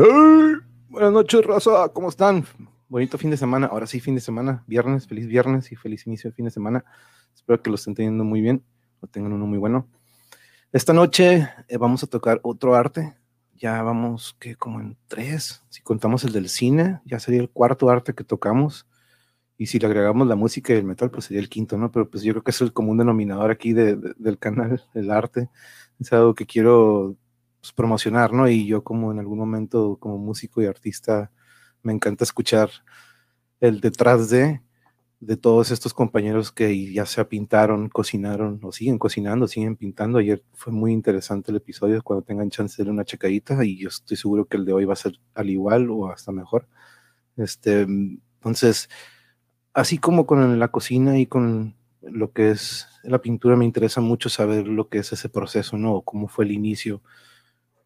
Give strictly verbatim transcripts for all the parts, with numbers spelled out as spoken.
Hey, buenas noches, raza, ¿cómo están? Bonito fin de semana, ahora sí, fin de semana, viernes, feliz viernes y feliz inicio de fin de semana. Espero que lo estén teniendo muy bien, lo tengan uno muy bueno. Esta noche eh, vamos a tocar otro arte, ya vamos que como en tres, si contamos el del cine, ya sería el cuarto arte que tocamos. Y si le agregamos la música y el metal, pues sería el quinto, ¿no? Pero pues yo creo que es el común denominador aquí de, de, del canal, el arte. Es algo que quiero pues, promocionar, ¿no? Y yo como en algún momento, como músico y artista, me encanta escuchar el detrás de, de todos estos compañeros que ya sea pintaron, cocinaron, o siguen cocinando, siguen pintando. Ayer fue muy interesante el episodio, cuando tengan chance de darle una checadita, y yo estoy seguro que el de hoy va a ser al igual o hasta mejor. Este, entonces... Así como con la cocina y con lo que es la pintura, me interesa mucho saber lo que es ese proceso, ¿no? Cómo fue el inicio,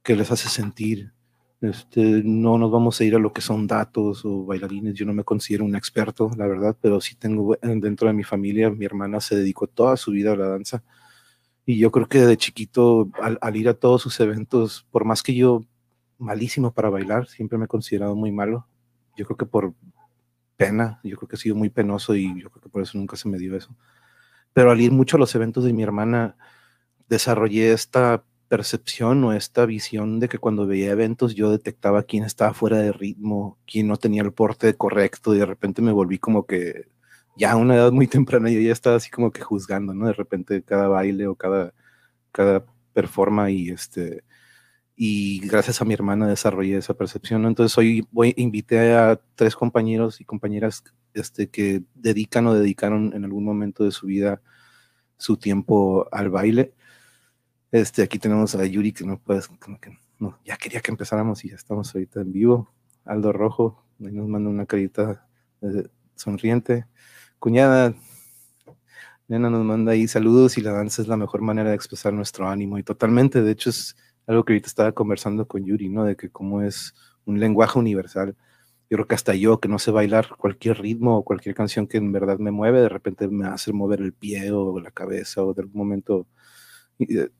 qué les hace sentir. Este, no nos vamos a ir a lo que son datos o bailarines. Yo no me considero un experto, la verdad, pero sí tengo dentro de mi familia, mi hermana se dedicó toda su vida a la danza. Y yo creo que de chiquito, al, al ir a todos sus eventos, por más que yo, malísimo para bailar, siempre me he considerado muy malo. Yo creo que por... pena, yo creo que ha sido muy penoso y yo creo que por eso nunca se me dio eso. Pero al ir mucho a los eventos de mi hermana, desarrollé esta percepción o esta visión de que cuando veía eventos yo detectaba quién estaba fuera de ritmo, quién no tenía el porte correcto, y de repente me volví como que ya a una edad muy temprana yo ya estaba así como que juzgando, ¿no? De repente cada baile o cada, cada performa y este... Y gracias a mi hermana desarrollé esa percepción, ¿no? Entonces hoy voy, invité a tres compañeros y compañeras este, que dedican o dedicaron en algún momento de su vida su tiempo al baile. Este, aquí tenemos a Yuri, que no puedes, como que no, ya quería que empezáramos y ya estamos ahorita en vivo. Aldo Rojo, ahí nos manda una carita eh, sonriente. Cuñada, nena nos manda ahí saludos, y la danza es la mejor manera de expresar nuestro ánimo. Y totalmente, de hecho es... algo que ahorita estaba conversando con Yuri, ¿no? De que cómo es un lenguaje universal. Yo creo que hasta yo, que no sé bailar cualquier ritmo o cualquier canción que en verdad me mueve, de repente me hace mover el pie o la cabeza o de algún momento eh,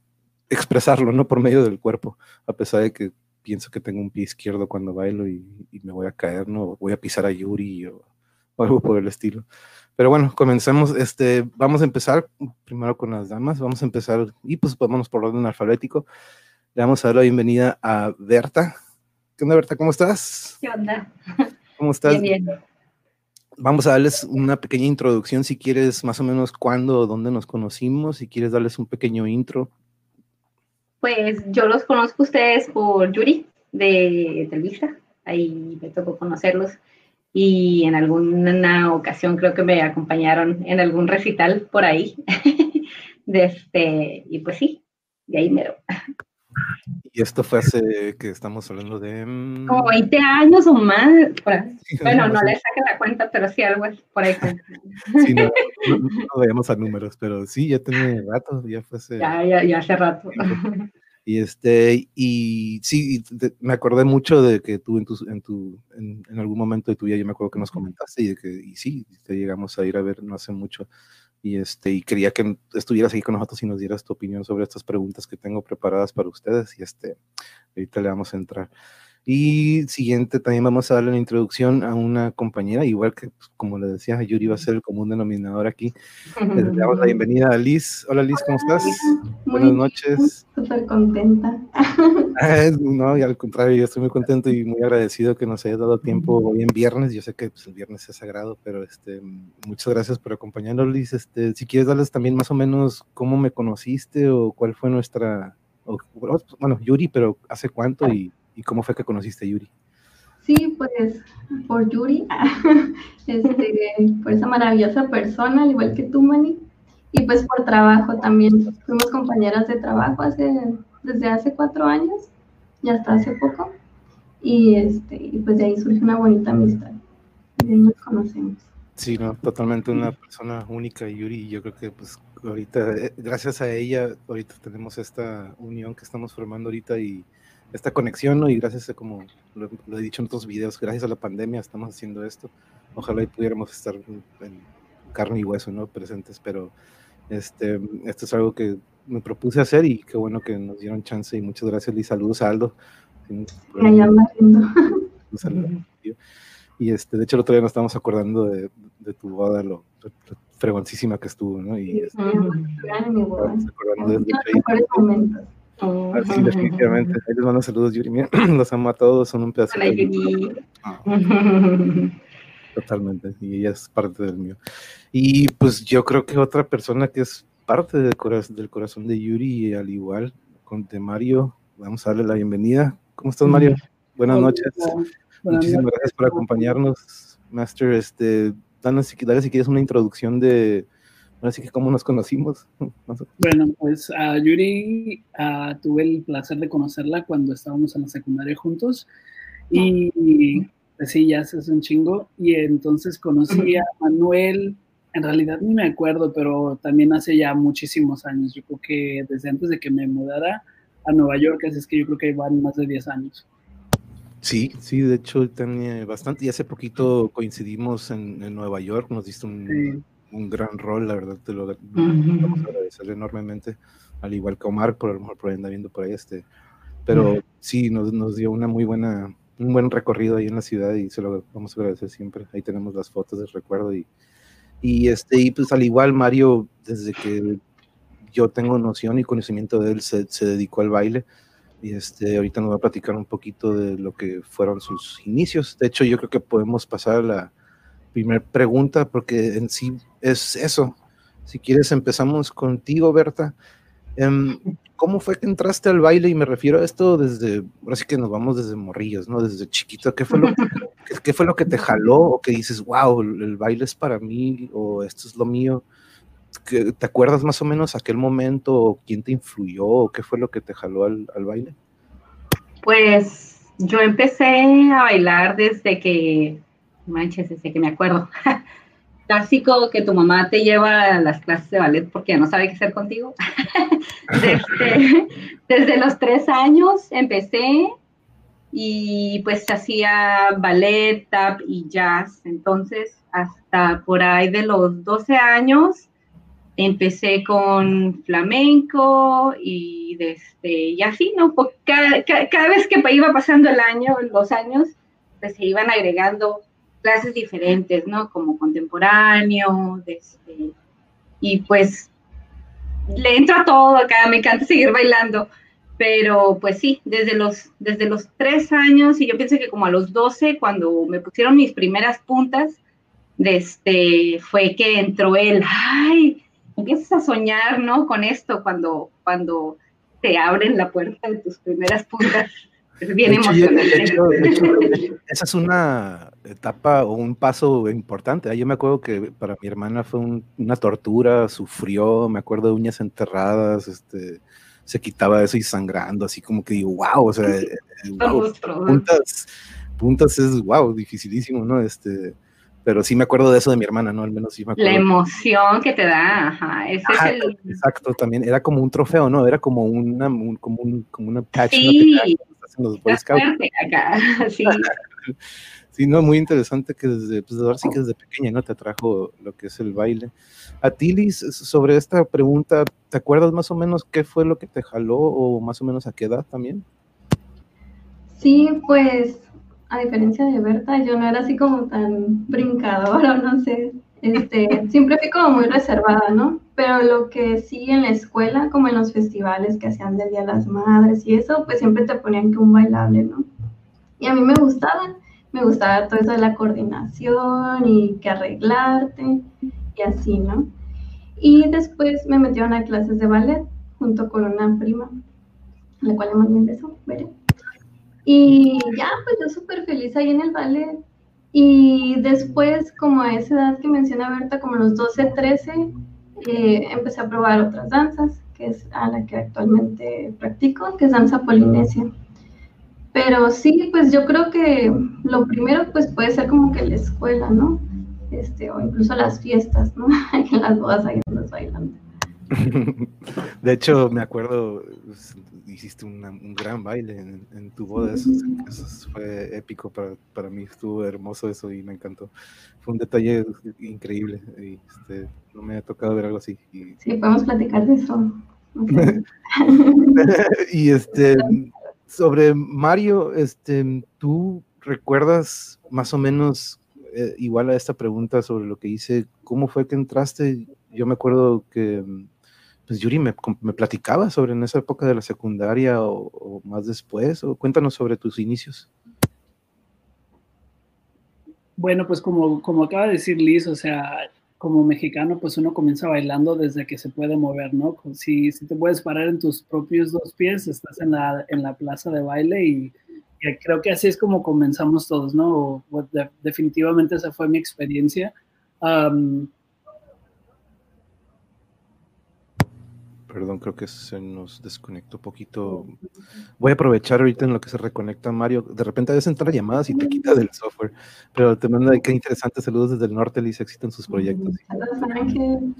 expresarlo, ¿no? Por medio del cuerpo, a pesar de que pienso que tengo un pie izquierdo cuando bailo y, y me voy a caer, ¿no? Voy a pisar a Yuri o, o algo por el estilo. Pero bueno, comencemos. Este, vamos a empezar primero con las damas. Vamos a empezar y pues vámonos por orden alfabético. Le vamos a dar la bienvenida a Berta. ¿Qué onda, Berta? ¿Cómo estás? ¿Qué onda? ¿Cómo estás? Bien, bien. Vamos a darles una pequeña introducción, si quieres, más o menos cuándo o dónde nos conocimos, si quieres darles un pequeño intro. Pues yo los conozco a ustedes por Yuri, de Televisa. Ahí me tocó conocerlos. Y en alguna ocasión creo que me acompañaron en algún recital por ahí. de este, y pues sí, de ahí mero. Y esto fue hace que estamos hablando de... como veinte años o más. Bueno, no le saques la cuenta, pero sí algo es por ahí. Sí, no, no, no vayamos a números, pero sí, ya tiene rato, ya fue hace... Ya, ya, ya hace rato. Y, este, y sí, te, me acordé mucho de que tú en, tu, en, tu, en, en algún momento de tu vida, yo me acuerdo que nos comentaste, y, de que, y sí, te llegamos a ir a ver no hace mucho. Y, este, y quería que estuvieras aquí con nosotros y nos dieras tu opinión sobre estas preguntas que tengo preparadas para ustedes, y este, ahorita le vamos a entrar. Y siguiente, también vamos a darle la introducción a una compañera, igual que, pues, como le decía, Yuri va a ser el común denominador aquí. Le damos la bienvenida a Liz. Hola, Liz, ¿cómo estás? Muy Buenas noches. Súper contenta. No, y al contrario, yo estoy muy contento y muy agradecido que nos hayas dado tiempo hoy en viernes. Yo sé que pues, el viernes es sagrado, pero este, muchas gracias por acompañarnos, Liz. Este, si quieres darles también más o menos cómo me conociste o cuál fue nuestra... O, bueno, Yuri, pero ¿hace cuánto y, y cómo fue que conociste a Yuri? Sí, pues por Yuri, este, por esa maravillosa persona, al igual que tú, Mani, y pues por trabajo también. Fuimos compañeras de trabajo hace, desde hace cuatro años y hasta hace poco, y, este, y pues de ahí surge una bonita amistad, y de ahí nos conocemos. Sí, no, totalmente una persona única, Yuri, y yo creo que pues ahorita, eh, gracias a ella, ahorita tenemos esta unión que estamos formando ahorita y esta conexión, ¿no? Y gracias a, como lo, lo he dicho en otros videos, gracias a la pandemia estamos haciendo esto. Ojalá y pudiéramos estar en, en carne y hueso, ¿no? Presentes, pero este, esto es algo que me propuse hacer y qué bueno que nos dieron chance, y muchas gracias, Liz. Saludos a Aldo, Allá haciendo. Y este, de hecho, el otro día nos estábamos acordando de, de tu boda, lo, lo fregoncísima que estuvo, ¿no? Y sí, este, mi boda. Acordando desde no, oh, ah, sí, uh-huh. Definitivamente. Ahí les mando saludos, Yuri. Mira, los amo a todos, son un pedazo. Hola, de Yuri. Oh. Totalmente, y ella es parte del mío. Y pues yo creo que otra persona que es parte del corazón, del corazón de Yuri, al igual con de Mario, vamos a darle la bienvenida. ¿Cómo estás, Mario? Buenas Hola. noches. Buenas Muchísimas noches. gracias por acompañarnos, Master. Este, danos, dale si quieres una introducción de... Así que, ¿cómo nos conocimos? Bueno, pues a uh, Yuri uh, tuve el placer de conocerla cuando estábamos en la secundaria juntos. Y, y pues, sí, ya hace un chingo. Y entonces conocí a Manuel, en realidad ni me acuerdo, pero también hace ya muchísimos años. Yo creo que desde antes de que me mudara a Nueva York, así es que yo creo que van más de diez años. Sí, sí, de hecho, tenía bastante. Y hace poquito coincidimos en, en Nueva York, nos diste un... Sí. Un gran rol, la verdad, te lo uh-huh. vamos a agradecer enormemente, al igual que Omar, por a lo mejor por ahí anda viendo por ahí, este, pero uh-huh. sí, nos, nos dio una muy buena, un buen recorrido ahí en la ciudad y se lo vamos a agradecer siempre. Ahí tenemos las fotos del recuerdo y, y, este, y pues al igual Mario, desde que yo tengo noción y conocimiento de él, se, se dedicó al baile y este, ahorita nos va a platicar un poquito de lo que fueron sus inicios. De hecho, yo creo que podemos pasar a la primera pregunta, porque en sí es eso. Si quieres, empezamos contigo, Berta. ¿Cómo fue que entraste al baile? Y me refiero a esto desde, ahora sí que nos vamos desde morrillos, ¿no? Desde chiquito. ¿Qué fue lo que, qué fue lo que te jaló? ¿O que dices, wow, el baile es para mí? ¿O esto es lo mío? ¿Te acuerdas más o menos aquel momento? ¿O quién te influyó? ¿O qué fue lo que te jaló al, al baile? Pues yo empecé a bailar desde que... Manches, sé que me acuerdo. Clásico que tu mamá te lleva a las clases de ballet porque no sabe qué hacer contigo. desde, desde los tres años empecé y pues hacía ballet, tap y jazz. Entonces, hasta por ahí de los doce años empecé con flamenco y, desde, y así, ¿no? Cada, cada, cada vez que iba pasando el año, los años, pues se iban agregando clases diferentes, ¿no? Como contemporáneo, este, y pues le entro a todo acá, me encanta seguir bailando, pero pues sí, desde los, desde los tres años, y yo pienso que como a los doce, cuando me pusieron mis primeras puntas, este, fue que entró él, ¡ay! Empiezas a soñar, ¿no? Con esto, cuando, cuando te abren la puerta de tus primeras puntas. Es bien emocionante. De hecho, de hecho, de hecho, esa es una etapa o un paso importante. Yo me acuerdo que para mi hermana fue un, una tortura, sufrió, me acuerdo de uñas enterradas, este, se quitaba eso y sangrando, así como que digo, wow, o sea, wow, puntas, puntas es wow, dificilísimo, ¿no? Este, pero sí me acuerdo de eso de mi hermana, ¿no? Al menos sí me acuerdo. La emoción que te da, ajá. Ese ajá, es el... Exacto, también era como un trofeo, ¿no? Era como una, un, como un, como una patch. Sí. ¿No? En los Boy Scouts. Acá, sí. Sí, no, muy interesante que desde, pues ahora sí que desde pequeña, ¿no? Te atrajo lo que es el baile. A ti, Liz, sobre esta pregunta, ¿te acuerdas más o menos qué fue lo que te jaló o más o menos a qué edad también? Sí, pues, a diferencia de Berta, yo no era así como tan brincadora, no sé, este, siempre fui como muy reservada, ¿no? Pero lo que sí en la escuela, como en los festivales que hacían del Día de las Madres y eso, pues siempre te ponían que un bailable, ¿no? Y a mí me gustaba, me gustaba todo eso de la coordinación y que arreglarte y así, ¿no? Y después me metieron a clases de ballet junto con una prima, la cual además me empezó, ¿verdad? Y ya, pues yo súper feliz ahí en el ballet. Y después, como a esa edad que menciona Berta, como los doce, trece, Eh, empecé a probar otras danzas, que es a la que actualmente practico, que es danza polinesia. Pero sí, pues yo creo que lo primero pues puede ser como que la escuela, ¿no? Este, o incluso las fiestas, ¿no? En las bodas ahí andas bailando. De hecho, me acuerdo, hiciste una, un gran baile en, en tu boda, eso, eso fue épico para, para mí, estuvo hermoso eso y me encantó. Fue un detalle increíble, y este, no me ha tocado ver algo así. Y, sí, podemos platicar de eso. Okay. Y este, sobre Mario, este, ¿tú recuerdas más o menos eh, igual a esta pregunta sobre lo que hice? ¿Cómo fue que entraste? Yo me acuerdo que pues Yuri me, me platicaba sobre en esa época de la secundaria o, o más después. O cuéntanos sobre tus inicios. Bueno, pues como, como acaba de decir Liz, o sea, como mexicano, pues uno comienza bailando desde que se puede mover, ¿no? Si, si te puedes parar en tus propios dos pies, estás en la, en la plaza de baile y, y creo que así es como comenzamos todos, ¿no? O, de, definitivamente esa fue mi experiencia. Um, Perdón, creo que se nos desconectó un poquito. Voy a aprovechar ahorita en lo que se reconecta Mario. De repente debes entrar a llamadas y te quita del software. Pero te manda qué interesantes saludos desde el norte, Liz, existen sus proyectos. Saludos, Ángel.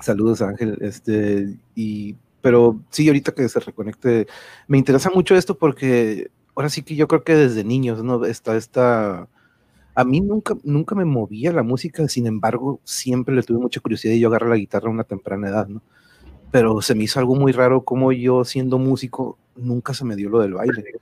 Saludos, Ángel. Este, y, pero sí, ahorita que se reconecte. Me interesa mucho esto porque ahora sí que yo creo que desde niños, ¿no? Está esta... A mí nunca, nunca me movía la música, sin embargo, siempre le tuve mucha curiosidad y yo agarré la guitarra a una temprana edad, ¿no? Pero se me hizo algo muy raro como yo, siendo músico, nunca se me dio lo del baile.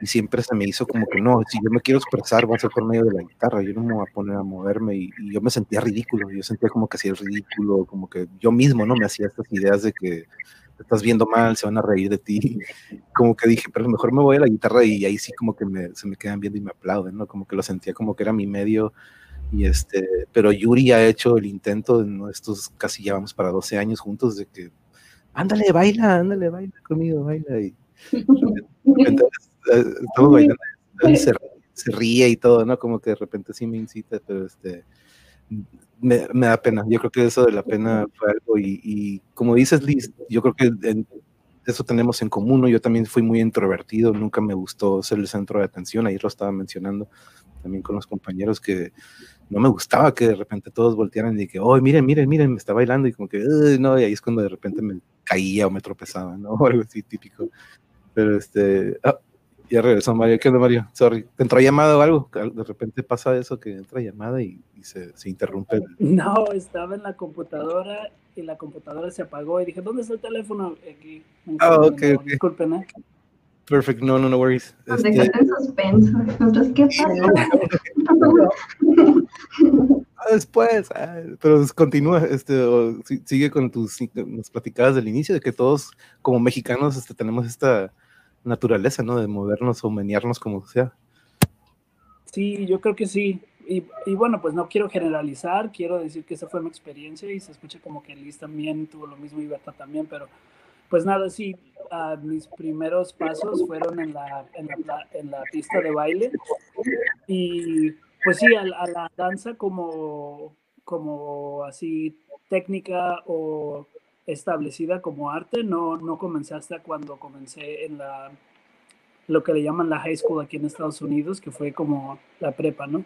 Y siempre se me hizo como que no, si yo me quiero expresar, va a ser por medio de la guitarra. Yo no me voy a poner a moverme y, y yo me sentía ridículo. Yo sentía como que hacía el ridículo, como que yo mismo, ¿no? Me hacía estas ideas de que te estás viendo mal, se van a reír de ti. Como que dije, pero mejor me voy a la guitarra y ahí sí como que me, se me quedan viendo y me aplauden, ¿no? Como que lo sentía como que era mi medio. Y este, pero Yuri ha hecho el intento, ¿no? Estos casi ya vamos para doce años juntos de que ándale, baila, ándale, baila conmigo, baila. Y estamos bailando, se, se ríe y todo, ¿no? Como que de repente sí me incita, pero este, me, me da pena. Yo creo que eso de la pena fue algo. Y, y como dices, Liz, yo creo que en, eso tenemos en común, ¿no? Yo también fui muy introvertido, nunca me gustó ser el centro de atención, ahí lo estaba mencionando también con los compañeros que no me gustaba que de repente todos voltearan y que, oh, miren, miren, miren, me está bailando y como que, no, y ahí es cuando de repente me caía o me tropezaba, ¿no? O algo así típico. Pero este, ah, ya regresó Mario. ¿Qué onda, Mario? Sorry, ¿te entró llamada o algo? De repente pasa eso que entra llamada y, y se, se interrumpe. No, estaba en la computadora y la computadora se apagó y dije, ¿dónde está el teléfono? Aquí. Ah, oh, ok, no, ok. Disculpen, ¿eh? Perfecto, no, no, no worries. Este... Dejan en suspenso. Entonces, ¿qué pasa? Después, pero continúa, este, sigue con tus platicadas del inicio, de que todos como mexicanos este, tenemos esta naturaleza, ¿no? De movernos o menearnos como sea. Sí, yo creo que sí. Y, y bueno, pues no quiero generalizar, quiero decir que esa fue mi experiencia y se escucha como que Liz también tuvo lo mismo y Berta también, pero pues nada, sí, uh, mis primeros pasos fueron en la, en la, en la pista de baile y pues sí, a, a la danza como, como así técnica o establecida como arte, no, no comencé hasta cuando comencé en la, lo que le llaman la high school aquí en Estados Unidos, que fue como la prepa, ¿no?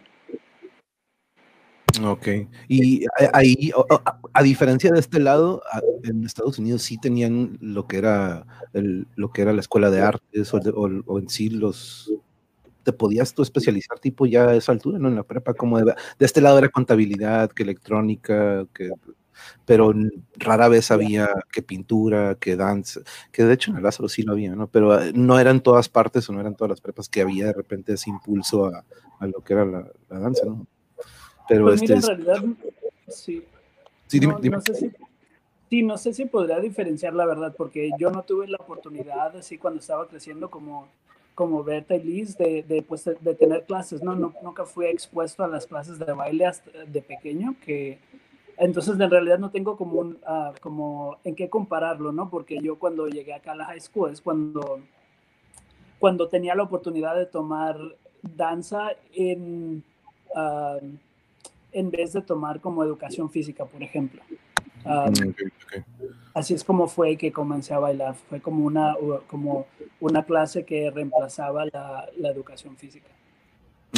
Ok, y ahí, a, a, a diferencia de este lado, a, en Estados Unidos sí tenían lo que era, el, lo que era la escuela de artes o, de, o, o en sí los... te podías tú especializar tipo ya a esa altura, ¿no? En la prepa, como de, de este lado era contabilidad, que electrónica, que, pero rara vez había que pintura, que danza, que de hecho en el Lázaro sí lo había, ¿no? Pero no eran todas partes o no eran todas las prepas que había de repente ese impulso a, a lo que era la, la danza, ¿no? Pero pues este... Mira, en realidad, sí. Sí, dime, no, dime. No sé si... Sí, no sé si podría diferenciar la verdad, porque yo no tuve la oportunidad, así cuando estaba creciendo como... como Berta y Liz, de, de, pues, de, de tener clases, ¿no? No, nunca fui expuesto a las clases de baile hasta de pequeño, que entonces en realidad no tengo como, un, uh, como en qué compararlo, ¿no? Porque yo cuando llegué acá a la high school es cuando, cuando tenía la oportunidad de tomar danza en, uh, en vez de tomar como educación física, por ejemplo. Um, okay, okay. Así es como fue que comencé a bailar, fue como una, como una clase que reemplazaba la, la educación física.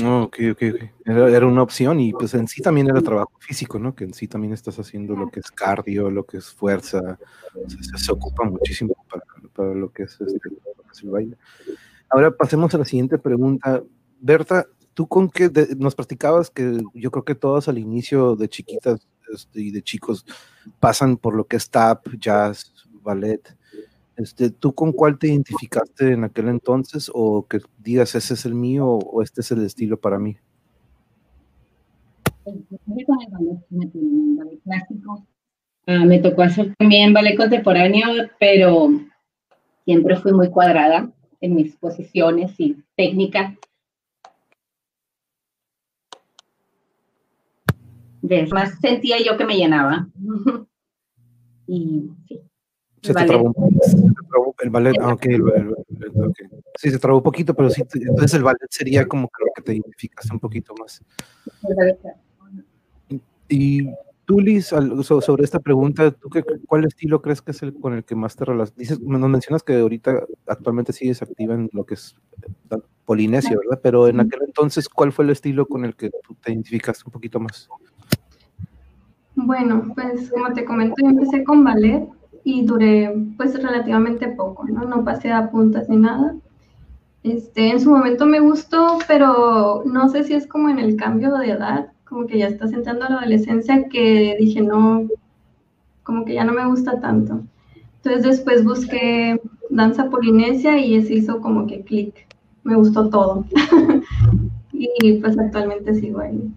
Oh, ok, ok, ok. Era, era una opción y pues en sí también era trabajo físico, ¿no? Que en sí también estás haciendo lo que es cardio, lo que es fuerza, o sea, se, se ocupa muchísimo para, para lo que es este, el baile. Ahora pasemos a la siguiente pregunta. Berta, ¿tú con qué de, nos practicabas? Que yo creo que todos al inicio de chiquitas y de chicos pasan por lo que es tap, jazz, ballet, Este, ¿tú con cuál te identificaste en aquel entonces, o que digas ese es el mío o este es el estilo para mí? Empecé con el ballet, el ballet clásico. Ah, me tocó hacer también ballet contemporáneo, pero siempre fui muy cuadrada en mis posiciones y técnicas. Más sentía yo que me llenaba. Y sí. Se te trabó un poquito el ballet, aunque el ballet, okay. Sí, se trabó un poquito, pero sí, entonces el ballet sería como que lo que te identificaste un poquito más. Y tú, Liz, sobre esta pregunta, ¿tú qué, cuál estilo crees que es el con el que más te relacionas? Dices, nos mencionas que ahorita actualmente sigues activa en lo que es Polinesia, ¿verdad? Pero en aquel entonces, ¿cuál fue el estilo con el que tú te identificaste un poquito más? Bueno, pues como te comenté, yo empecé con ballet y duré pues relativamente poco, ¿no? No pasé a puntas ni nada. Este, en su momento me gustó, pero no sé si es como en el cambio de edad, como que ya estás entrando a la adolescencia, que dije no, como que ya no me gusta tanto. Entonces después busqué danza polinesia y se hizo como que clic, me gustó todo. Y pues actualmente sigo ahí.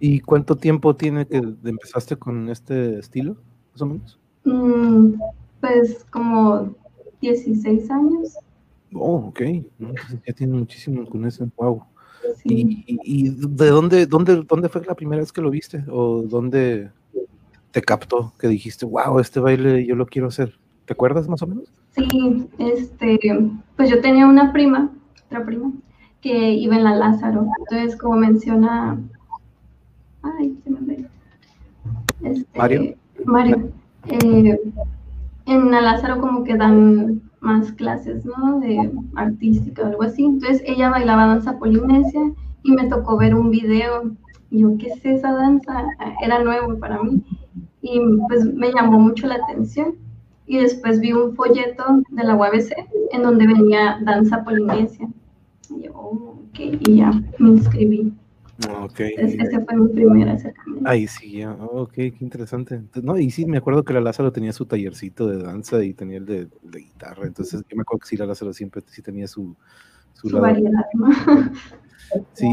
¿Y cuánto tiempo tiene que empezaste con este estilo, más o menos? Pues como dieciséis años. Oh, ok. Ya tiene muchísimo con eso. Wow. Sí. ¿Y, y, y de dónde, dónde, dónde fue la primera vez que lo viste? ¿O dónde te captó que dijiste, wow, este baile yo lo quiero hacer? ¿Te acuerdas más o menos? Sí, este, pues yo tenía una prima, otra prima, que iba en la Lázaro. Entonces, como menciona... Ay, se me ve. Este, Mario. Mario. Eh, en Lázaro como que dan más clases, ¿no? De artística o algo así. Entonces ella bailaba danza polinesia y me tocó ver un video y yo, ¿qué es esa danza? Era nuevo para mí y pues me llamó mucho la atención. Y después vi un folleto de la U A B C en donde venía danza polinesia y yo, oh, ok, y ya me inscribí. Okay. Ese fue mi primer acercamiento. Ahí sí, ok, qué interesante. No, y sí, me acuerdo que la Lázaro tenía su tallercito de danza y tenía el de, de guitarra. Entonces, yo me acuerdo que sí, la Lázaro siempre sí tenía su, su, su lado. Variedad, ¿no? Sí,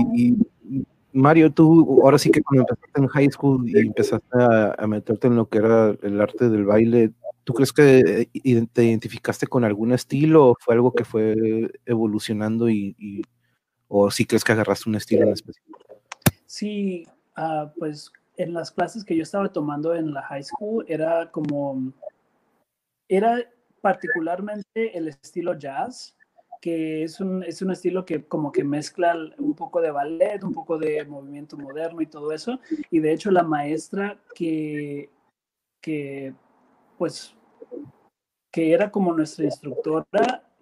y Mario, tú ahora sí que cuando empezaste en high school y empezaste a, a meterte en lo que era el arte del baile, ¿tú crees que te identificaste con algún estilo o fue algo que fue evolucionando y, y o sí crees que agarraste un estilo en específico? Sí, uh, pues en las clases que yo estaba tomando en la high school era como, era particularmente el estilo jazz, que es un, es un estilo que como que mezcla un poco de ballet, un poco de movimiento moderno y todo eso. Y de hecho la maestra que, que pues, que era como nuestra instructora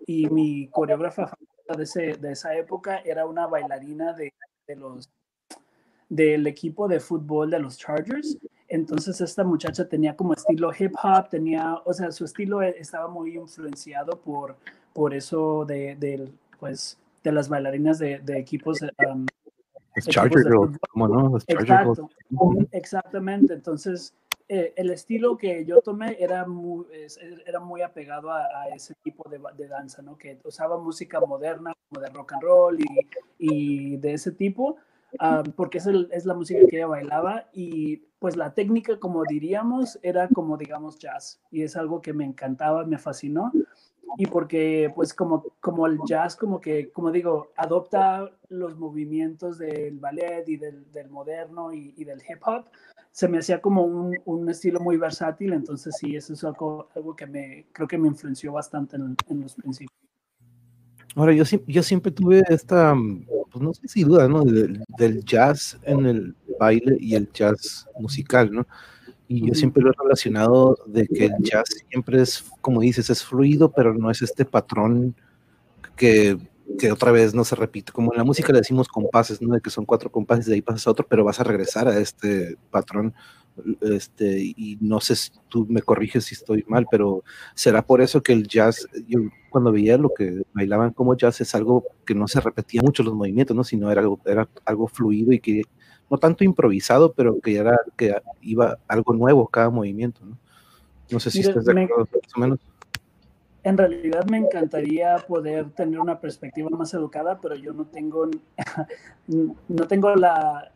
y mi coreógrafa favorita de, ese, de esa época era una bailarina de, de los... del equipo de fútbol de los Chargers. Entonces esta muchacha tenía como estilo hip hop, tenía, o sea, su estilo estaba muy influenciado por, por eso de, de, pues, de las bailarinas de, de equipos, um, equipos Chargers, ¿cómo no? Los Chargers. Exacto, exactamente. Entonces eh, el estilo que yo tomé era muy, era muy apegado a, a ese tipo de, de danza, ¿no? Que usaba música moderna, como de rock and roll y, y de ese tipo. Um, porque es, el, es la música que ella bailaba y pues la técnica, como diríamos, era como digamos jazz, y es algo que me encantaba, me fascinó. Y porque pues como, como el jazz como que, como digo, adopta los movimientos del ballet y del, del moderno y, y del hip hop, se me hacía como un, un estilo muy versátil. Entonces sí, eso es algo, algo que me, creo que me influenció bastante en, en los principios. Ahora, yo, yo siempre tuve esta, pues no sé si duda, ¿no? Del, del jazz en el baile y el jazz musical, ¿no? Y yo siempre lo he relacionado de que el jazz siempre es, como dices, es fluido, pero no es este patrón que, que otra vez no se repite. Como en la música le decimos compases, ¿no? De que son cuatro compases, de ahí pasas a otro, pero vas a regresar a este patrón. Este, y no sé si tú me corriges si estoy mal, pero será por eso que el jazz, yo cuando veía lo que bailaban como jazz, es algo que no se repetía mucho los movimientos, ¿no? Sino era algo, era algo fluido y que no tanto improvisado, pero que era que iba algo nuevo cada movimiento, ¿no? No sé si Mira, estás de acuerdo, me, más o menos. En realidad me encantaría poder tener una perspectiva más educada, pero yo no tengo, no tengo la...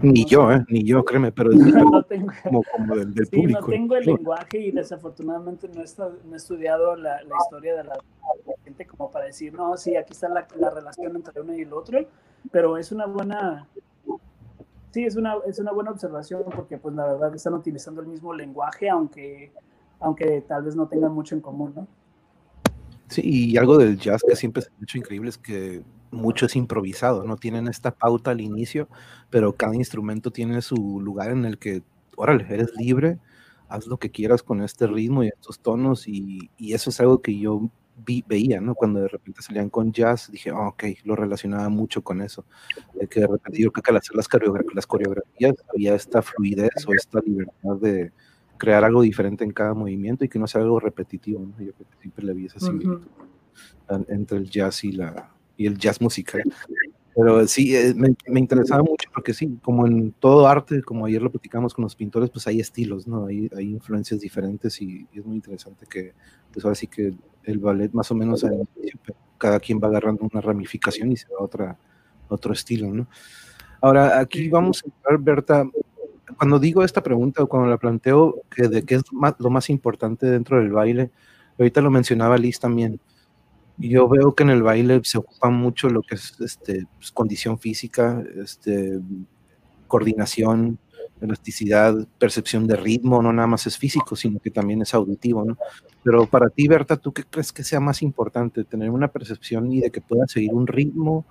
Ni no, yo, eh, ni yo, créeme, pero no tengo, como, como del, del sí, público. No tengo el lenguaje y desafortunadamente no he, no he estudiado la, la historia de la, la gente como para decir, no, sí, aquí está la, la relación entre uno y el otro, pero es una buena... Sí, es una, es una buena observación porque, pues, la verdad están utilizando el mismo lenguaje, aunque... aunque tal vez no tengan mucho en común, ¿no? Sí, y algo del jazz que siempre se ha hecho increíble es que mucho es improvisado, ¿no? Tienen esta pauta al inicio, pero cada instrumento tiene su lugar en el que, órale, eres libre, haz lo que quieras con este ritmo y estos tonos, y, y eso es algo que yo vi, veía, ¿no? Cuando de repente salían con jazz, dije, oh, ok, lo relacionaba mucho con eso, de que de repente yo creo que al hacer las, coreograf las coreografías había esta fluidez o esta libertad de crear algo diferente en cada movimiento y que no sea algo repetitivo, ¿no? Yo siempre le vi esa similitud uh-huh. entre el jazz y, la, y el jazz musical. Pero sí, me, me interesaba mucho porque sí, como en todo arte, como ayer lo platicamos con los pintores, pues hay estilos, ¿no? Hay, hay influencias diferentes y, y es muy interesante que, pues ahora sí que el ballet más o menos, cada quien va agarrando una ramificación y se va a otra, otro estilo, ¿no? Ahora, aquí vamos a entrar, Berta. Cuando digo esta pregunta, o cuando la planteo, que de qué es más, lo más importante dentro del baile, ahorita lo mencionaba Liz también, yo veo que en el baile se ocupa mucho lo que es este, pues, condición física, este, coordinación, elasticidad, percepción de ritmo, no nada más es físico, sino que también es auditivo, ¿no? Pero para ti, Berta, ¿tú qué crees que sea más importante? ¿Tener una percepción y de que puedas seguir un ritmo,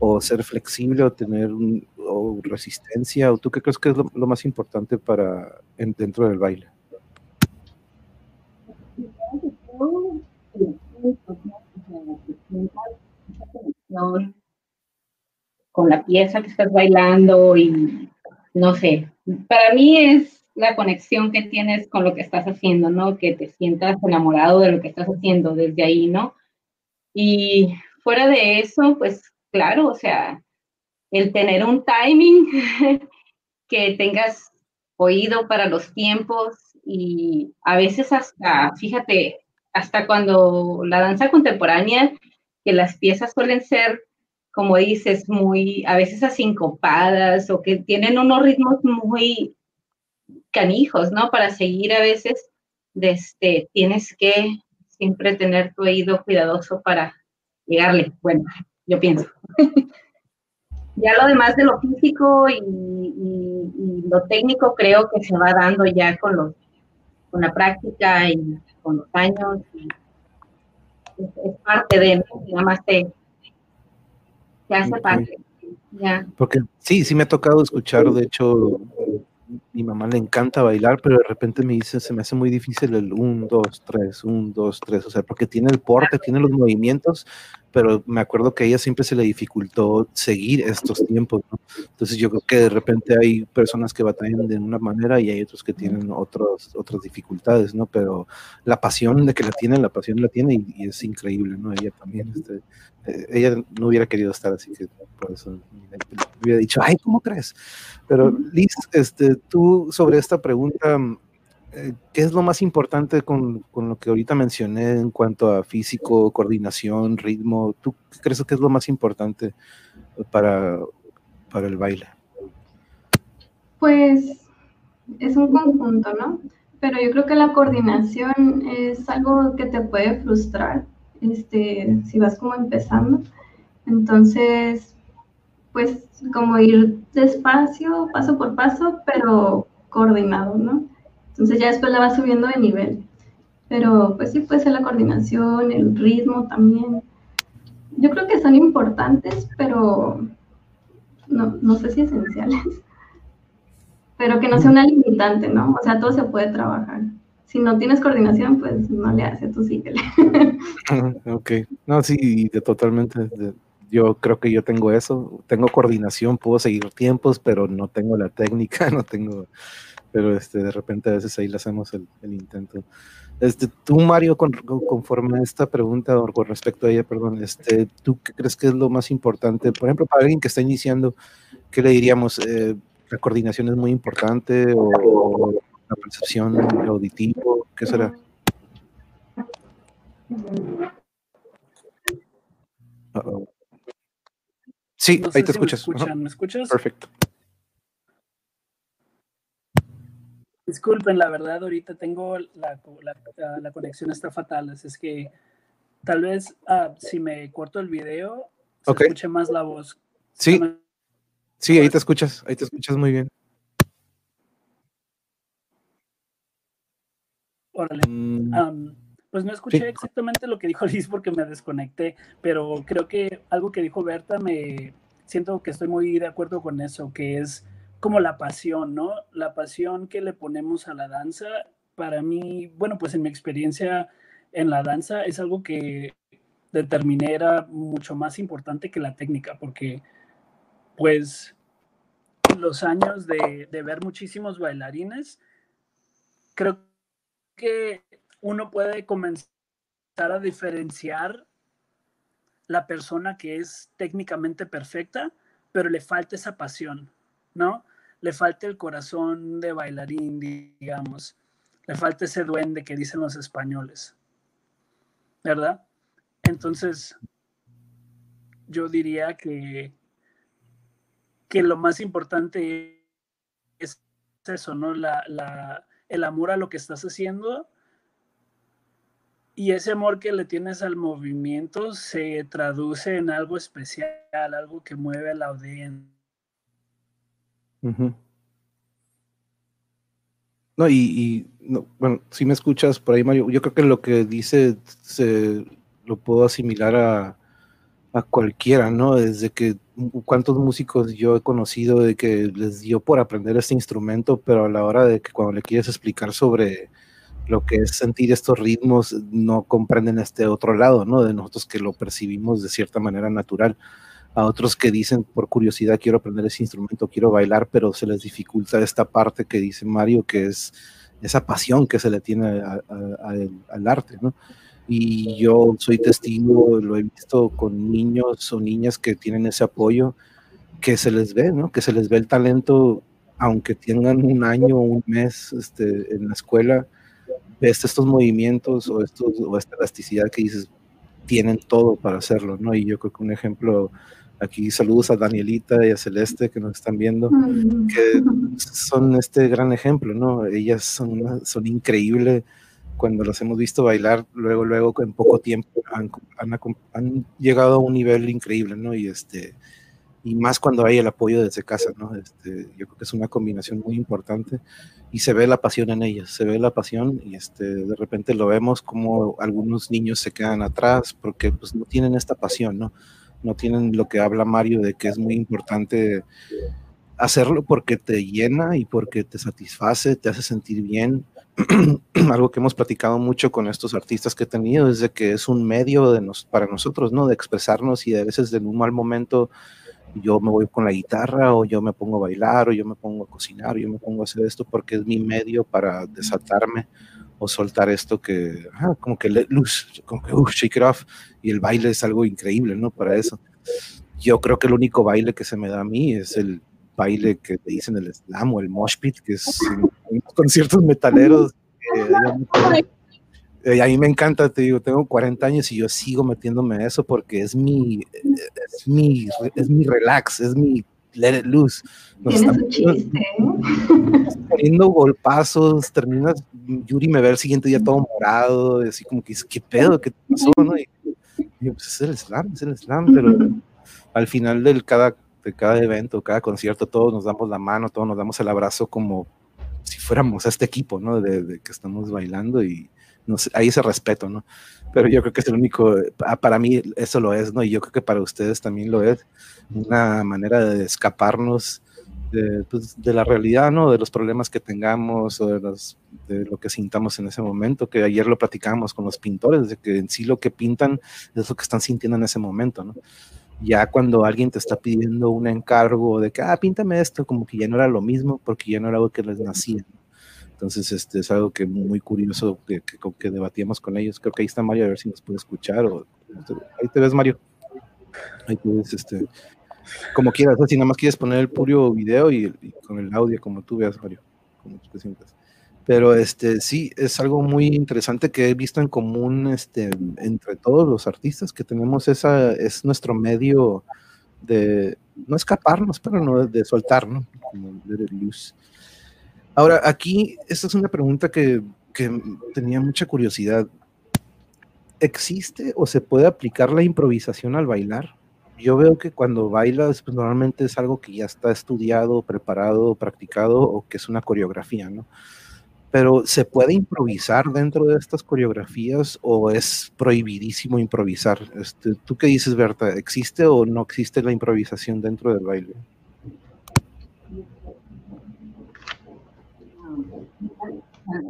o ser flexible, o tener un, o resistencia, o tú qué crees que es lo, lo más importante para en, dentro del baile? Con la pieza que estás bailando y no sé, para mí es la conexión que tienes con lo que estás haciendo, ¿no? Que te sientas enamorado de lo que estás haciendo desde ahí, ¿no? Y fuera de eso, pues claro, o sea, el tener un timing, que tengas oído para los tiempos y a veces hasta, fíjate, hasta cuando la danza contemporánea, que las piezas suelen ser, como dices, muy, a veces asincopadas o que tienen unos ritmos muy canijos, ¿no? Para seguir a veces, desde, tienes que siempre tener tu oído cuidadoso para llegarle, bueno, yo pienso. Ya lo demás de lo físico y, y, y lo técnico creo que se va dando ya con los con la práctica y con los años. Y es, es parte de, ¿no? Nada más te, te hace parte. Ya. Porque sí, sí me ha tocado escuchar, de hecho, mi mamá le encanta bailar, pero de repente me dice, se me hace muy difícil el uno, dos, tres, uno, dos, tres, o sea, porque tiene el porte, tiene los movimientos, pero me acuerdo que a ella siempre se le dificultó seguir estos tiempos, ¿no? Entonces yo creo que de repente hay personas que batallan de una manera y hay otros que tienen otros, otras dificultades, ¿no? Pero la pasión de que la tiene, la pasión la tiene y, y es increíble, ¿no? Ella también, este, eh, ella no hubiera querido estar así, que por eso hubiera dicho, ay, ¿cómo crees? Pero Liz, este, tú sobre esta pregunta, ¿qué es lo más importante con, con lo que ahorita mencioné en cuanto a físico, coordinación, ritmo? ¿Tú crees que es lo más importante para, para el baile? Pues es un conjunto, ¿no? Pero yo creo que la coordinación es algo que te puede frustrar, este, si vas como empezando. Entonces, pues como ir despacio, paso por paso, pero coordinado, ¿no? Entonces ya después la vas subiendo de nivel. Pero pues sí, puede ser la coordinación, el ritmo también. Yo creo que son importantes, pero no, no sé si esenciales. Pero que no sea una limitante, ¿no? O sea, todo se puede trabajar. Si no tienes coordinación, pues no le hace, tú síguele. Ok. No, sí, de, totalmente. De, yo creo que yo tengo eso. Tengo coordinación, puedo seguir tiempos, pero no tengo la técnica, no tengo... pero este, de repente a veces ahí le hacemos el, el intento. Este, tú, Mario, con, conforme a esta pregunta, o con respecto a ella, perdón, este, ¿tú qué crees que es lo más importante? Por ejemplo, para alguien que está iniciando, ¿qué le diríamos? Eh, ¿la coordinación es muy importante? ¿O, o la percepción auditiva? ¿Qué será? Uh-oh. Sí, no ahí te si escuchas. Me, uh-huh. ¿Me escuchas? Perfecto. Disculpen, la verdad, ahorita tengo la, la, la conexión está fatal, así es que tal vez ah, si me corto el video, se okay. escuche más la voz. Sí, ¿Me... sí, ahí te escuchas, ahí te escuchas muy bien. Órale. Mm. Um, pues no escuché sí. exactamente lo que dijo Liz porque me desconecté, pero creo que algo que dijo Berta, me siento que estoy muy de acuerdo con eso, que es como la pasión, ¿no? La pasión que le ponemos a la danza, para mí, bueno, pues en mi experiencia en la danza es algo que determiné era mucho más importante que la técnica, porque pues los años de, de ver muchísimos bailarines, creo que uno puede comenzar a diferenciar la persona que es técnicamente perfecta, pero le falta esa pasión, ¿no? Le falta el corazón de bailarín, digamos. Le falta ese duende que dicen los españoles, ¿verdad? Entonces, yo diría que, que lo más importante es eso, ¿no? La, la, el amor a lo que estás haciendo y ese amor que le tienes al movimiento se traduce en algo especial, algo que mueve a la audiencia. Uh-huh. No, y, y no, bueno, si me escuchas por ahí, Mario, yo creo que lo que dice se, lo puedo asimilar a, a cualquiera, ¿no? Desde que cuántos músicos yo he conocido de que les dio por aprender este instrumento, pero a la hora de que cuando le quieres explicar sobre lo que es sentir estos ritmos, no comprenden este otro lado, ¿no? De nosotros que lo percibimos de cierta manera natural. A otros que dicen, por curiosidad, quiero aprender ese instrumento, quiero bailar, pero se les dificulta esta parte que dice Mario, que es esa pasión que se le tiene a, a, a el, al arte, ¿no? Y yo soy testigo, lo he visto con niños o niñas que tienen ese apoyo, que se les ve, ¿no? Que se les ve el talento, aunque tengan un año o un mes este, en la escuela, ves estos movimientos o, estos, o esta elasticidad que dices, tienen todo para hacerlo, ¿no? Y yo creo que un ejemplo... Aquí saludos a Danielita y a Celeste que nos están viendo, que son este gran ejemplo, ¿no? Ellas son, son increíbles cuando las hemos visto bailar, luego, luego en poco tiempo han, han, han llegado a un nivel increíble, ¿no? Y, este, y más cuando hay el apoyo desde casa, ¿no? Este, yo creo que es una combinación muy importante y se ve la pasión en ellas, se ve la pasión y este, de repente lo vemos como algunos niños se quedan atrás porque pues, no tienen esta pasión, ¿no? No tienen lo que habla Mario de que es muy importante hacerlo porque te llena y porque te satisface, te hace sentir bien. Algo que hemos platicado mucho con estos artistas que he tenido es de que es un medio de nos, para nosotros, ¿no? De expresarnos y a veces en un mal momento yo me voy con la guitarra o yo me pongo a bailar o yo me pongo a cocinar o yo me pongo a hacer esto porque es mi medio para desatarme o soltar esto que, ah, como que let loose, como que, uh, shake it off, y el baile es algo increíble, ¿no? Para eso. Yo creo que el único baile que se me da a mí es el baile que te dicen el slam o el mosh pit, que es conciertos metaleros. Eh, eh, a mí me encanta, te digo, tengo cuarenta años y yo sigo metiéndome a eso porque es mi, es mi, es mi relax, es mi let it loose. Nos tienes un chiste, poniendo golpazos, terminas, Yuri me ve el siguiente día todo morado, así como que, ¿qué pedo? ¿Qué pasó? ¿No? Y, y pues es el slam, es el slam, pero uh-huh. al final del cada, de cada evento, cada concierto, todos nos damos la mano, todos nos damos el abrazo como si fuéramos a este equipo, ¿no? De, de que estamos bailando y no sé, hay ese respeto, ¿no? Pero yo creo que es el único, para mí eso lo es, ¿no? Y yo creo que para ustedes también lo es, una manera de escaparnos de, pues, de la realidad, ¿no? De los problemas que tengamos o de, los, de lo que sintamos en ese momento, que ayer lo platicábamos con los pintores, de que en sí lo que pintan es lo que están sintiendo en ese momento, ¿no? Ya cuando alguien te está pidiendo un encargo de que, ah, píntame esto, como que ya no era lo mismo, porque ya no era algo que les nacía, ¿no? Entonces, este es algo que muy curioso que, que, que debatíamos con ellos. Creo que ahí está Mario, a ver si nos puede escuchar. O, ahí te ves, Mario. Ahí te ves, este... Como quieras, si nada más quieres poner el puro video y, y con el audio, como tú veas, Mario, como tú te sientas. Pero este, sí, es algo muy interesante que he visto en común este, entre todos los artistas que tenemos. Esa es nuestro medio de no escaparnos, pero no de soltarnos, como de luz. Ahora, aquí, esta es una pregunta que, que tenía mucha curiosidad. ¿Existe o se puede aplicar la improvisación al bailar? Yo veo que cuando bailas, pues normalmente es algo que ya está estudiado, preparado, practicado, o que es una coreografía, ¿no? Pero ¿se puede improvisar dentro de estas coreografías o es prohibidísimo improvisar? Este, ¿Tú qué dices, Berta? ¿Existe o no existe la improvisación dentro del baile?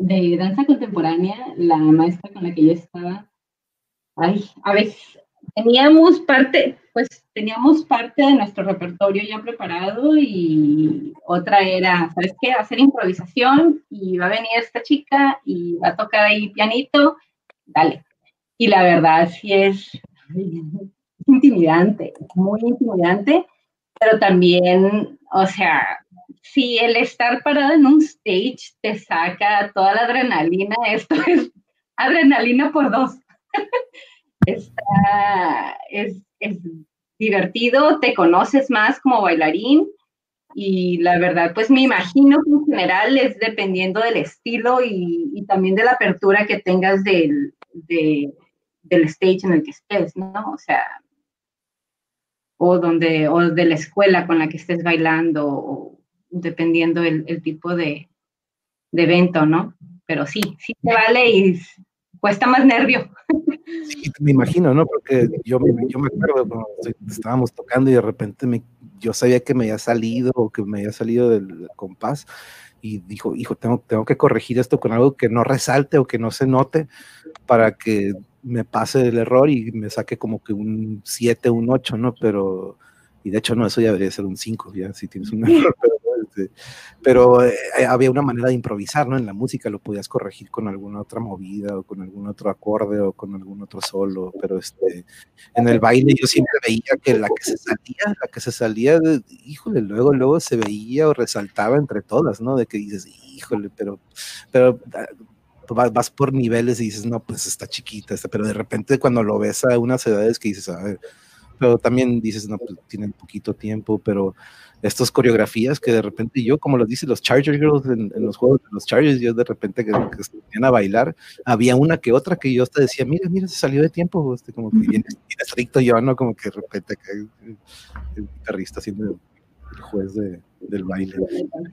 De danza contemporánea, la maestra con la que yo estaba, ay, a veces teníamos parte, pues teníamos parte de nuestro repertorio ya preparado y otra era, ¿sabes qué? Va a ser improvisación y va a venir esta chica y va a tocar ahí pianito, dale. Y la verdad sí es intimidante, muy intimidante, pero también, o sea, si el estar parado en un stage te saca toda la adrenalina, esto es adrenalina por dos. Está, es, es divertido, te conoces más como bailarín y la verdad, pues me imagino que en general es dependiendo del estilo y, y también de la apertura que tengas del, de, del stage en el que estés, ¿no? O sea, o, donde, o de la escuela con la que estés bailando, o dependiendo el, el tipo de, de evento, ¿no? Pero sí, sí te vale y cuesta más nervio. Sí, me imagino, ¿no? Porque yo, yo me acuerdo cuando estábamos tocando y de repente me, yo sabía que me había salido o que me había salido del compás y dijo, hijo, tengo, tengo que corregir esto con algo que no resalte o que no se note para que me pase el error y me saque como que un siete, un ocho, ¿no? Pero, y de hecho no, eso ya debería ser un cinco, ya, si tienes un error, pero, este, pero eh, había una manera de improvisar, ¿no? En la música lo podías corregir con alguna otra movida o con algún otro acorde o con algún otro solo, pero este, en el baile yo siempre veía que la que se salía, la que se salía, de, híjole, luego, luego se veía o resaltaba entre todas, ¿no? De que dices, híjole, pero, pero vas por niveles y dices, no, pues está chiquita, está, pero de repente cuando lo ves a unas edades que dices, a ver, pero también dices, no, pues tienen poquito tiempo, pero estas coreografías que de repente yo, como lo dicen los Charger Girls en, en los juegos de los Chargers, yo de repente que, que se ponían a bailar, había una que otra que yo hasta decía, mira, mira, se salió de tiempo, este, como que bien, bien estricto yo, ¿no? Como que de repente el, el guitarrista siendo el juez de, del baile.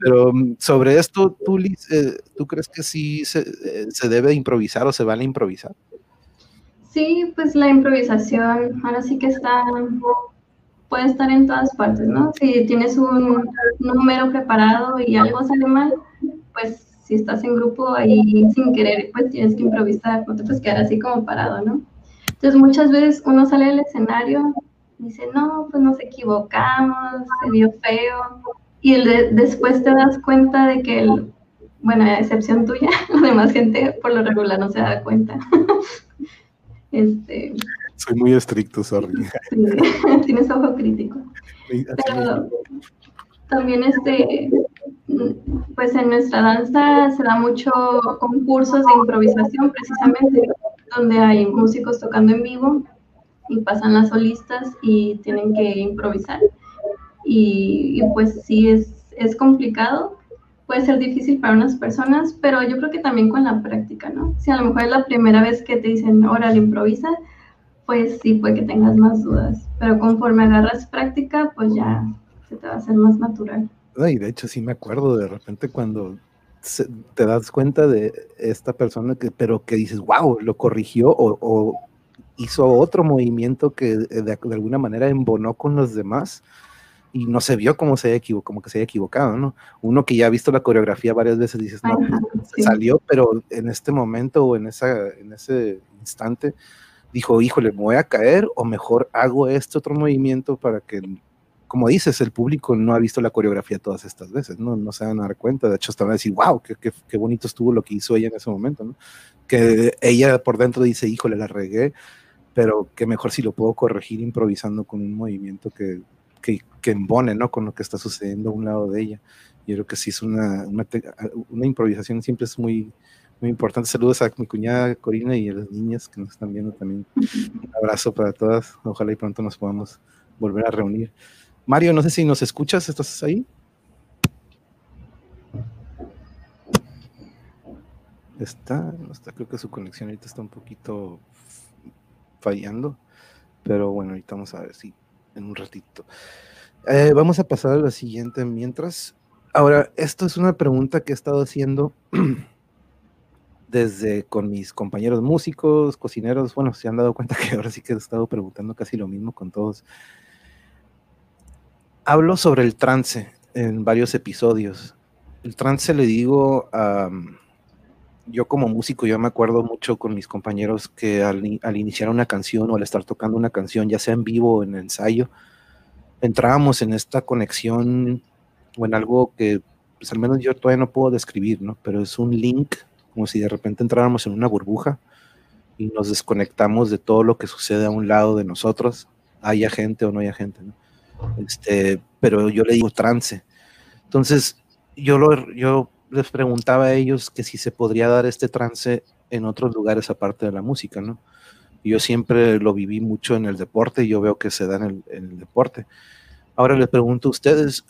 Pero sobre esto, ¿tú, Liz, eh, ¿tú crees que sí se, eh, se debe improvisar o se vale improvisar? Sí, pues la improvisación, ahora sí que está, puede estar en todas partes, ¿no? Si tienes un número preparado y algo sale mal, pues si estás en grupo ahí sin querer, pues tienes que improvisar, no te puedes quedar así como parado, ¿no? Entonces muchas veces uno sale del escenario y dice, no, pues nos equivocamos, se vio feo, y el de, después te das cuenta de que, el, bueno, a excepción tuya, la demás gente por lo regular no se da cuenta. Este, soy muy estricto, sorry. Sí, tienes ojo crítico. Pero también, este, pues en nuestra danza se da mucho concursos de improvisación, precisamente, donde hay músicos tocando en vivo y pasan las solistas y tienen que improvisar. Y, y pues sí, es, es complicado. Puede ser difícil para unas personas, pero yo creo que también con la práctica, ¿no? Si a lo mejor es la primera vez que te dicen, órale, improvisa, pues sí, puede que tengas más dudas. Pero conforme agarras práctica, pues ya se te va a hacer más natural. Y de hecho sí me acuerdo de repente cuando se, te das cuenta de esta persona, que, pero que dices, wow, lo corrigió o, o hizo otro movimiento que de, de alguna manera embonó con los demás. Y no se vio como, se equivo- como que se haya equivocado, ¿no? Uno que ya ha visto la coreografía varias veces dices, no, ajá, se sí salió, pero en este momento o en, esa, en ese instante dijo, híjole, me voy a caer o mejor hago este otro movimiento para que, como dices, el público no ha visto la coreografía todas estas veces, ¿no? No se van a dar cuenta, de hecho, hasta van a decir, wow, qué, qué, qué bonito estuvo lo que hizo ella en ese momento, ¿no? Que ella por dentro dice, híjole, la regué, pero que mejor si lo puedo corregir improvisando con un movimiento que... que, que embone, ¿no?, con lo que está sucediendo a un lado de ella. Yo creo que sí es una, una, una improvisación siempre es muy, muy importante. Saludos a mi cuñada Corina y a las niñas que nos están viendo también. Un abrazo para todas. Ojalá y pronto nos podamos volver a reunir. Mario, no sé si nos escuchas, ¿estás ahí? Está, está, creo que su conexión ahorita está un poquito fallando, pero bueno, ahorita vamos a ver si en un ratito. Eh, vamos a pasar a la siguiente mientras. Ahora, esto es una pregunta que he estado haciendo desde con mis compañeros músicos, cocineros. Bueno, se han dado cuenta que ahora sí que he estado preguntando casi lo mismo con todos. Hablo sobre el trance en varios episodios. El trance le digo a... Um, yo como músico, yo me acuerdo mucho con mis compañeros que al, al iniciar una canción o al estar tocando una canción, ya sea en vivo o en ensayo, entrábamos en esta conexión o en algo que, pues al menos yo todavía no puedo describir, ¿no? Pero es un link, como si de repente entráramos en una burbuja y nos desconectamos de todo lo que sucede a un lado de nosotros, haya gente o no haya gente, ¿no? Este, pero yo le digo trance. Entonces, yo lo... yo les preguntaba a ellos que si se podría dar este trance en otros lugares aparte de la música, ¿no? Yo siempre lo viví mucho en el deporte y yo veo que se da en el, en el deporte. Ahora les pregunto a ustedes,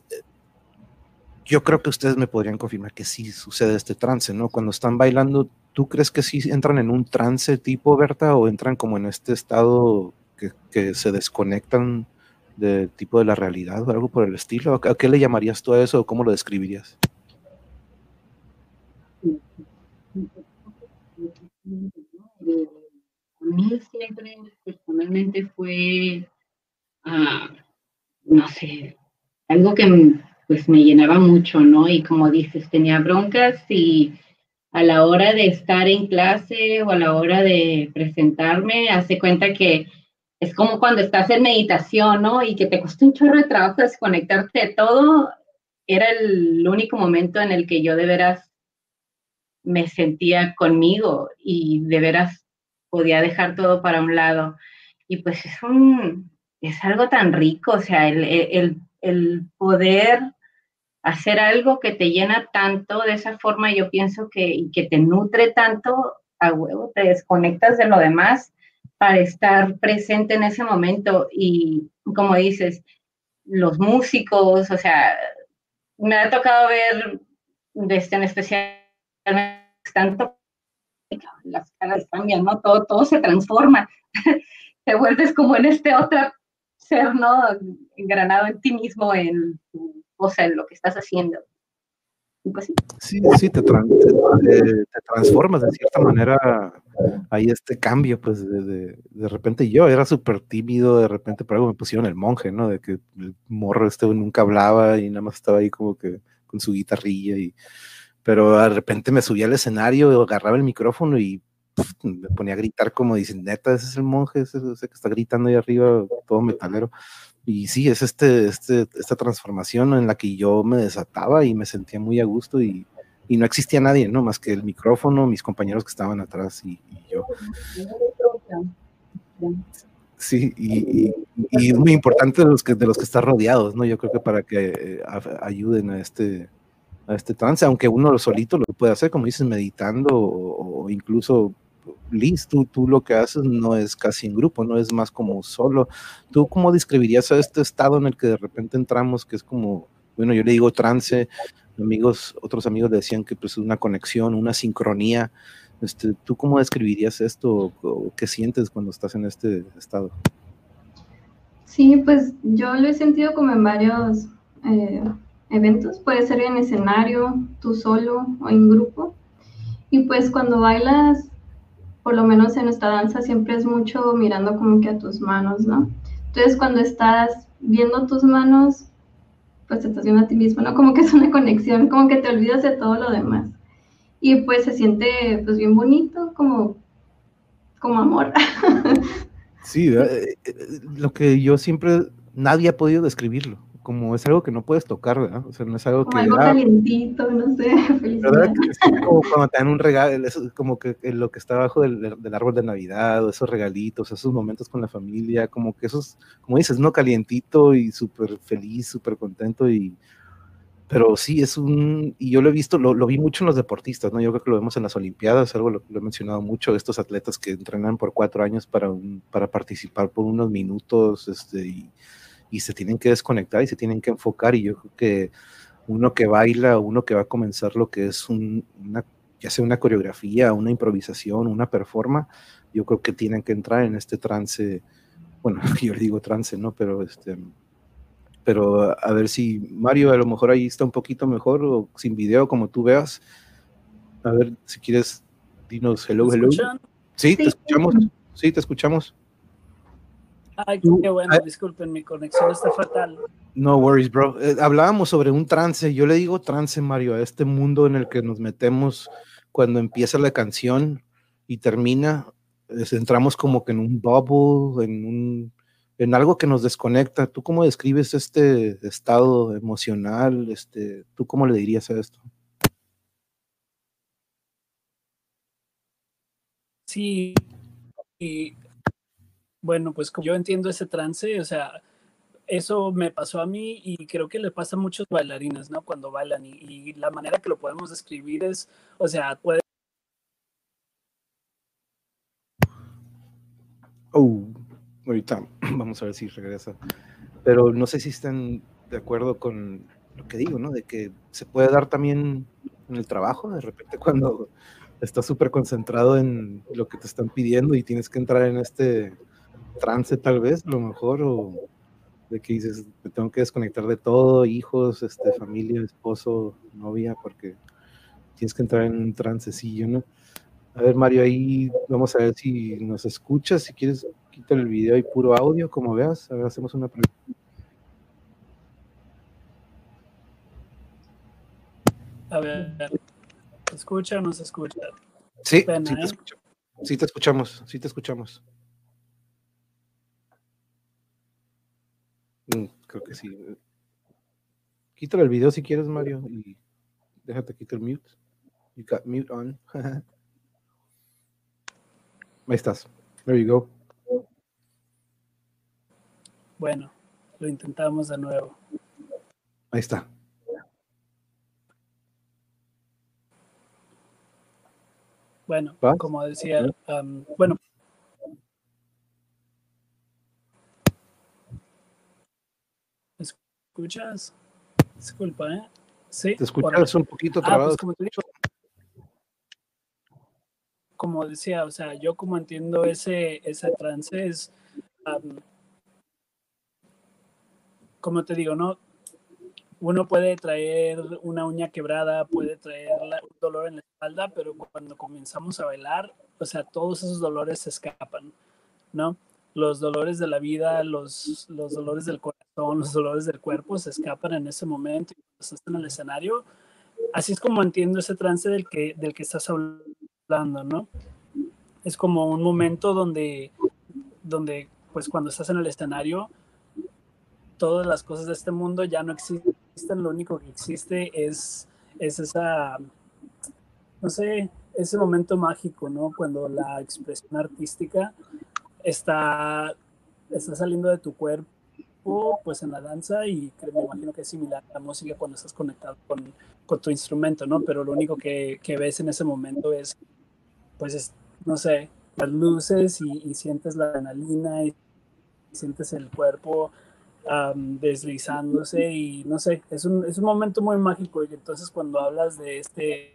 yo creo que ustedes me podrían confirmar que sí sucede este trance, ¿no? Cuando están bailando, ¿tú crees que sí entran en un trance tipo Berta o entran como en este estado que, que se desconectan de tipo de la realidad o algo por el estilo? ¿A qué le llamarías tú a eso o cómo lo describirías? Eh, a mí siempre personalmente fue uh, no sé, algo que pues me llenaba mucho, ¿no? Y como dices, tenía broncas y a la hora de estar en clase o a la hora de presentarme, hace cuenta que es como cuando estás en meditación, ¿no? Y que te cuesta un chorro de trabajo desconectarte de todo. Era el único momento en el que yo de veras me sentía conmigo y de veras podía dejar todo para un lado. Y pues es un es algo tan rico, o sea, el, el, el poder hacer algo que te llena tanto de esa forma, yo pienso que, y que te nutre tanto, a huevo, te desconectas de lo demás para estar presente en ese momento. Y como dices, los músicos, o sea, me ha tocado ver desde en especial tanto, las caras cambian, ¿no? Todo, todo se transforma. Te vuelves como en este otro ser, ¿no? Engranado en ti mismo, en tu cosa, en lo que estás haciendo. Y pues, sí, sí, sí te, tra te, te transformas de cierta manera. Hay este cambio, pues, de, de, de repente yo era súper tímido, de repente por algo me pusieron el monje, ¿no? De que el morro este nunca hablaba y nada más estaba ahí como que con su guitarrilla y... pero de repente me subía al escenario, agarraba el micrófono y pff, me ponía a gritar como dicen, neta, ese es el monje, ese, ese que está gritando ahí arriba, todo metalero. Y sí, es este, este, esta transformación en la que yo me desataba y me sentía muy a gusto y, y no existía nadie, ¿no? Más que el micrófono, mis compañeros que estaban atrás y, y yo. Sí, y, y, y es muy importante de los que, de los que están rodeados, ¿no? Yo creo que para que a, ayuden a este... a este trance, aunque uno solito lo puede hacer, como dices, meditando o, o incluso, Liz, tú, tú lo que haces no es casi en grupo, no es más como solo. ¿Tú cómo describirías a este estado en el que de repente entramos, que es como, bueno, yo le digo trance, amigos, otros amigos le decían que pues una conexión, una sincronía, este, ¿tú cómo describirías esto o, o qué sientes cuando estás en este estado? Sí, pues yo lo he sentido como en varios... Eh, eventos, puede ser en escenario, tú solo o en grupo. Y pues cuando bailas, por lo menos en nuestra danza, siempre es mucho mirando como que a tus manos, ¿no? Entonces cuando estás viendo tus manos, pues te estás viendo a ti mismo, ¿no? Como que es una conexión, como que te olvidas de todo lo demás. Y pues se siente pues bien bonito, como, como amor. Sí, lo que yo siempre, nadie ha podido describirlo. como es algo que no puedes tocar, ¿verdad? O sea, no es algo como que... Algo calientito, no sé, felicidad. Sí, como cuando te dan un regalo, eso, como que lo que está abajo del, del árbol de Navidad, o esos regalitos, esos momentos con la familia, como que esos, como dices, no, calientito y súper feliz, súper contento y... Pero sí, es un... Y yo lo he visto, lo, lo vi mucho en los deportistas, ¿no? Yo creo que lo vemos en las Olimpiadas, algo lo, lo he mencionado mucho, estos atletas que entrenan por cuatro años para, un, para participar por unos minutos, este, y, y se tienen que desconectar y se tienen que enfocar, y yo creo que uno que baila, uno que va a comenzar lo que es un, una, ya sea una coreografía, una improvisación, una performance, yo creo que tienen que entrar en este trance, bueno, yo le digo trance, ¿no? Pero este... pero a ver si Mario a lo mejor ahí está un poquito mejor o sin video, como tú veas. A ver, si quieres, dinos hello, hello. Sí, te escuchamos. Sí, te escuchamos. Ay, qué bueno, disculpen, mi conexión está fatal. No worries, bro. Eh, hablábamos sobre un trance. Yo le digo trance, Mario, a este mundo en el que nos metemos cuando empieza la canción y termina. Es, entramos como que en un bubble, en un... en algo que nos desconecta. ¿Tú cómo describes este estado emocional? Este, ¿tú cómo le dirías a esto? Sí, y bueno, pues como yo entiendo ese trance, o sea, eso me pasó a mí y creo que le pasa a muchos bailarines, ¿no? Cuando bailan, y, y la manera que lo podemos describir es, o sea, puede... Oh. Ahorita vamos a ver si regresa, pero no sé si están de acuerdo con lo que digo, ¿no? De que se puede dar también en el trabajo, de repente cuando estás súper concentrado en lo que te están pidiendo y tienes que entrar en este trance tal vez, a lo mejor, o de que dices, me tengo que desconectar de todo, hijos, este, familia, esposo, novia, porque tienes que entrar en un trancecillo, ¿no? A ver, Mario, ahí vamos a ver si nos escuchas, si quieres... Quita el video y puro audio, como veas. A ver, hacemos una pregunta. A ver, ¿te escucha o no se escucha? Sí, pena, sí, te ¿eh? escucho. sí te escuchamos, sí te escuchamos. Mm, creo que sí. Quítale el video si quieres, Mario, y déjate quitar el mute. You got mute on. Ahí estás. There you go. Bueno, lo intentamos de nuevo. Ahí está. Bueno, ¿vas? Como decía, um, bueno. ¿Me escuchas? Disculpa, ¿eh? Sí. Te escuchas un poquito trabado. Ah, pues como te digo, como decía, o sea, yo como entiendo ese, ese trance es... Um, como te digo, ¿no? Uno puede traer una uña quebrada, puede traer un dolor en la espalda, pero cuando comenzamos a bailar, o sea, todos esos dolores se escapan, ¿no? Los dolores de la vida, los, los dolores del corazón, los dolores del cuerpo se escapan en ese momento y estás en el escenario. Así es como entiendo ese trance del que, del que estás hablando, ¿no? Es como un momento donde, donde pues cuando estás en el escenario, todas las cosas de este mundo ya no existen, lo único que existe es, es esa, no sé, ese momento mágico, ¿no? Cuando la expresión artística está, está saliendo de tu cuerpo, pues en la danza, y me imagino que es similar a la música cuando estás conectado con, con tu instrumento, ¿no? Pero lo único que, que ves en ese momento es, pues, es, no sé, las luces y, y sientes la adrenalina y sientes el cuerpo Um, deslizándose y no sé, es un, es un momento muy mágico. Y entonces cuando hablas de este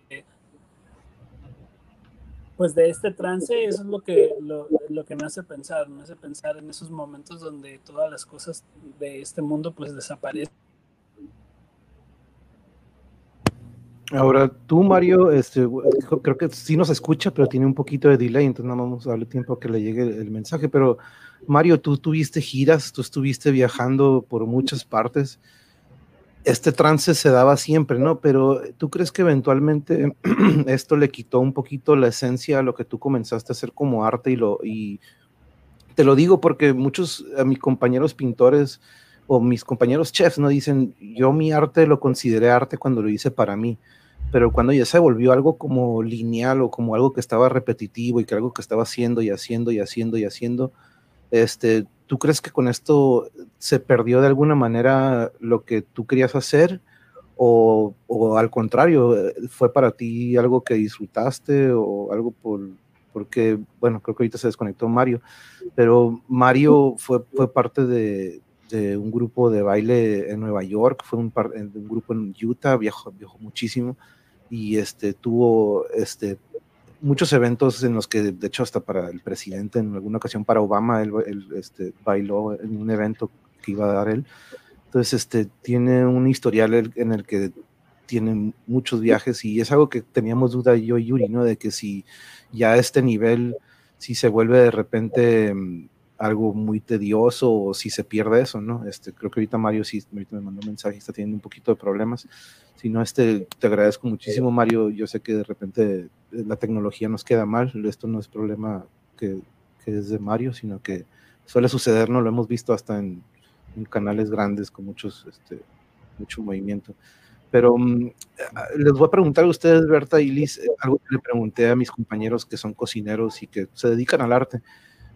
pues de este trance, eso es lo que, lo, lo que me hace pensar me hace pensar en esos momentos donde todas las cosas de este mundo pues desaparecen. Ahora tú, Mario, este, creo que sí nos escucha, pero tiene un poquito de delay, entonces no vamos a darle tiempo a que le llegue el mensaje. Pero Mario, tú tuviste giras, tú estuviste viajando por muchas partes. Este trance se daba siempre, ¿no? Pero ¿tú crees que eventualmente esto le quitó un poquito la esencia a lo que tú comenzaste a hacer como arte? Y, lo, y te lo digo porque muchos a mis compañeros pintores o mis compañeros chefs, ¿no? Dicen, yo mi arte lo consideré arte cuando lo hice para mí, pero cuando ya se volvió algo como lineal o como algo que estaba repetitivo y que algo que estaba haciendo y haciendo y haciendo y haciendo, este, ¿tú crees que con esto se perdió de alguna manera lo que tú querías hacer? O, o al contrario, ¿fue para ti algo que disfrutaste o algo por...? Porque, bueno, creo que ahorita se desconectó Mario, pero Mario fue, fue parte de... de un grupo de baile en Nueva York, fue un, par, un grupo en Utah, viajó, viajó muchísimo y este, tuvo este, muchos eventos en los que, de hecho, hasta para el presidente, en alguna ocasión para Obama, él, él este, bailó en un evento que iba a dar él. Entonces, este, tiene un historial en el que tiene muchos viajes y es algo que teníamos duda yo y Yuri, ¿no? De que si ya a este nivel, si se vuelve de repente... algo muy tedioso o si se pierde eso, ¿no? Este, creo que ahorita Mario sí ahorita me mandó un mensaje y está teniendo un poquito de problemas. Si no, este, te agradezco muchísimo, Mario. Yo sé que de repente la tecnología nos queda mal. Esto no es problema que, que es de Mario, sino que suele suceder, ¿no? Lo hemos visto hasta en, en canales grandes con muchos, este, mucho movimiento. Pero um, les voy a preguntar a ustedes, Berta y Liz, algo que le pregunté a mis compañeros que son cocineros y que se dedican al arte.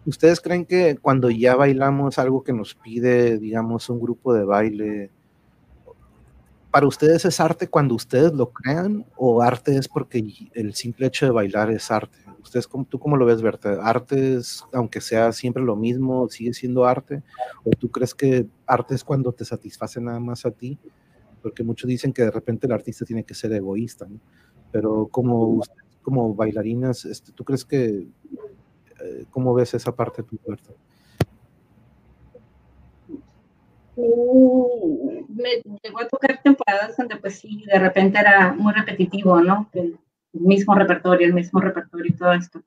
¿Ustedes creen que cuando ya bailamos algo que nos pide, digamos, un grupo de baile, para ustedes es arte cuando ustedes lo crean o arte es porque el simple hecho de bailar es arte? ¿Ustedes, tú cómo lo ves, Berta? ¿Arte es, aunque sea siempre lo mismo, sigue siendo arte? ¿O tú crees que arte es cuando te satisface nada más a ti? Porque muchos dicen que de repente el artista tiene que ser egoísta, ¿no? Pero como, como bailarinas, ¿tú crees que... ¿Cómo ves esa parte de tu cuerpo? Me llegó a tocar temporadas donde pues sí, de repente era muy repetitivo, ¿no? El mismo repertorio, el mismo repertorio y todo esto.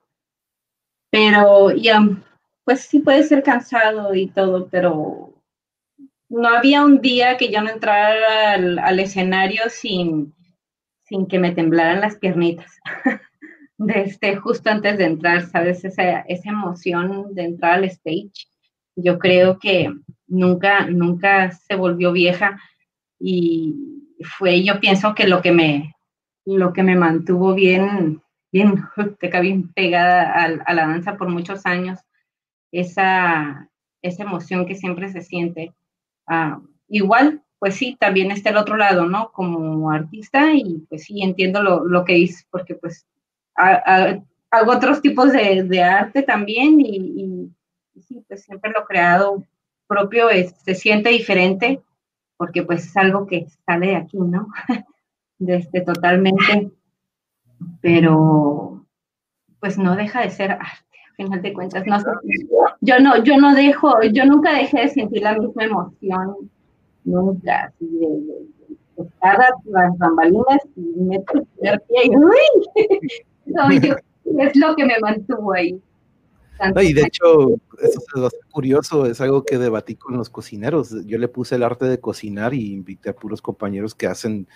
Pero ya, yeah, pues sí puede ser cansado y todo, pero no había un día que yo no entrara al, al escenario sin, sin que me temblaran las piernitas. Desde justo antes de entrar, ¿sabes? Esa, esa emoción de entrar al stage, yo creo que nunca, nunca se volvió vieja y fue, yo pienso que lo que me, lo que me mantuvo bien, bien, bien pegada a, a la danza por muchos años, esa, esa emoción que siempre se siente. Ah, igual, pues sí, también está el otro lado, ¿no? Como artista y pues sí, entiendo lo, lo que dices, porque pues A, a, hago otros tipos de, de arte también y, y, y pues siempre lo creado propio es, se siente diferente porque pues es algo que sale de aquí, ¿no? Desde totalmente, pero pues no deja de ser arte, al final de cuentas. No sé, yo no, yo no dejo, yo nunca dejé de sentir la misma emoción, nunca, de, de, de estar a las bambalinas y meto el primer pie y ¡uy! No, yo, es lo que me mantuvo ahí. No, y de hecho, eso es bastante curioso, es algo que debatí con los cocineros. Yo le puse el arte de cocinar y invité a puros compañeros que hacen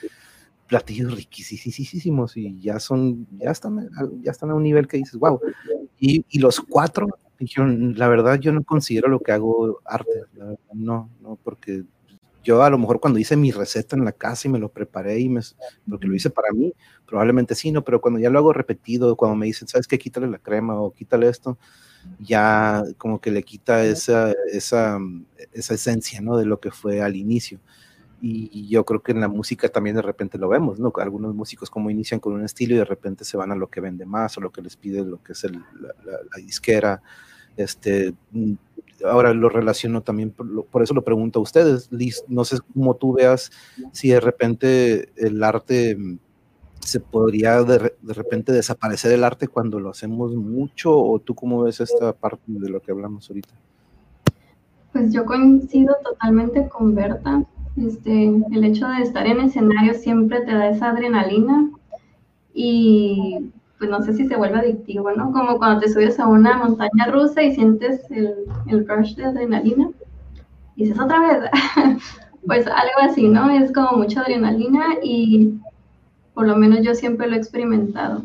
platillos riquísimos y ya son, ya están, ya están a un nivel que dices, wow. Y, y los cuatro dijeron, la verdad yo no considero lo que hago arte, la verdad, no, no, porque yo a lo mejor cuando hice mi receta en la casa y me lo preparé y me, porque lo hice para mí, probablemente sí, no, pero cuando ya lo hago repetido, cuando me dicen, ¿sabes qué? Quítale la crema o quítale esto, ya como que le quita esa, esa, esa esencia, ¿no? De lo que fue al inicio. Y, y yo creo que en la música también de repente lo vemos, ¿no? Algunos músicos como inician con un estilo y de repente se van a lo que vende más o lo que les pide lo que es el, la, la, la disquera, este... Ahora lo relaciono también, por, por eso lo pregunto a ustedes, Liz, no sé cómo tú veas si de repente el arte, se podría de, de repente desaparecer el arte cuando lo hacemos mucho, o tú cómo ves esta parte de lo que hablamos ahorita. Pues yo coincido totalmente con Berta, este, el hecho de estar en escenario siempre te da esa adrenalina y... pues no sé si se vuelve adictivo, ¿no? Como cuando te subes a una montaña rusa y sientes el, el rush de adrenalina, y dices otra vez, pues algo así, ¿no? Es como mucha adrenalina y por lo menos yo siempre lo he experimentado.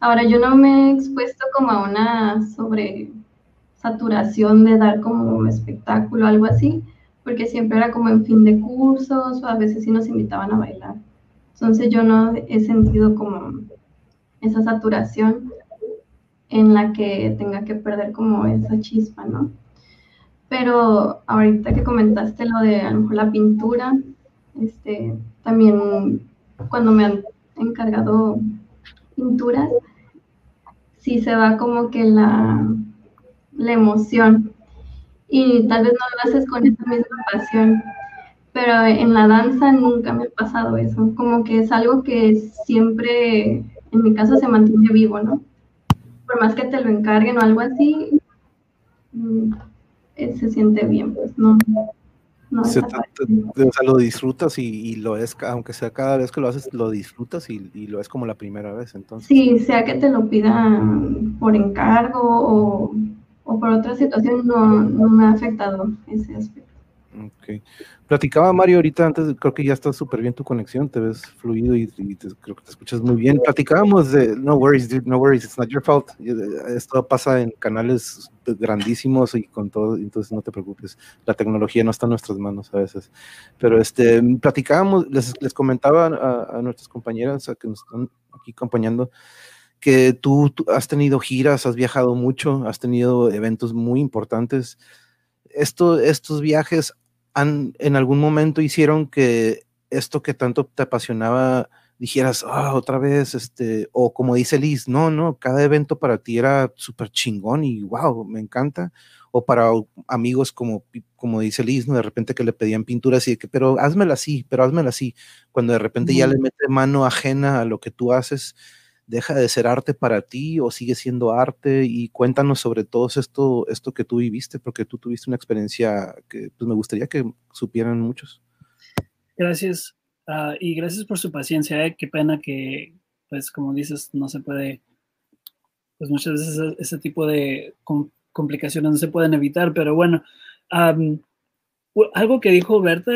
Ahora, yo no me he expuesto como a una sobresaturación de dar como un espectáculo, algo así, porque siempre era como en fin de cursos, o a veces sí nos invitaban a bailar. Entonces yo no he sentido como esa saturación en la que tenga que perder como esa chispa, ¿no? Pero ahorita que comentaste lo de a lo mejor la pintura, este, también cuando me han encargado pinturas, sí se va como que la, la emoción, y tal vez no lo haces con esa misma pasión, pero en la danza nunca me ha pasado eso, como que es algo que siempre, en mi caso, se mantiene vivo, ¿no? Por más que te lo encarguen o algo así, se siente bien, pues, ¿no? No se te, te, o sea, lo disfrutas y, y lo es, aunque sea cada vez que lo haces, lo disfrutas y, y lo es como la primera vez, entonces. Sí, sea que te lo pidan por encargo o, o por otra situación, no, no me ha afectado ese aspecto. Ok. Platicaba Mario ahorita antes, creo que ya está súper bien tu conexión, te ves fluido y, y te, creo que te escuchas muy bien. Platicábamos de no worries, dude, no worries, it's not your fault. Esto pasa en canales grandísimos y con todo, entonces no te preocupes. La tecnología no está en nuestras manos a veces. Pero este, platicábamos, les, les comentaba a, a nuestras compañeras a que nos están aquí acompañando, que tú, tú has tenido giras, has viajado mucho, has tenido eventos muy importantes. Esto, estos viajes han, en algún momento hicieron que esto que tanto te apasionaba dijeras, ah, oh, otra vez, este, o como dice Liz, no, no, cada evento para ti era súper chingón y wow, me encanta, o para amigos como, como dice Liz, ¿no? De repente que le pedían pintura así, que, pero házmela así, pero házmela así, cuando de repente mm. ya le mete mano ajena a lo que tú haces, deja de ser arte para ti o sigue siendo arte, y cuéntanos sobre todo esto, esto que tú viviste, porque tú tuviste una experiencia que pues, me gustaría que supieran muchos. Gracias, uh, y gracias por su paciencia, ¿eh? Qué pena que, pues como dices, no se puede, pues muchas veces ese, ese tipo de com- complicaciones no se pueden evitar, pero bueno, um, algo que dijo Berta,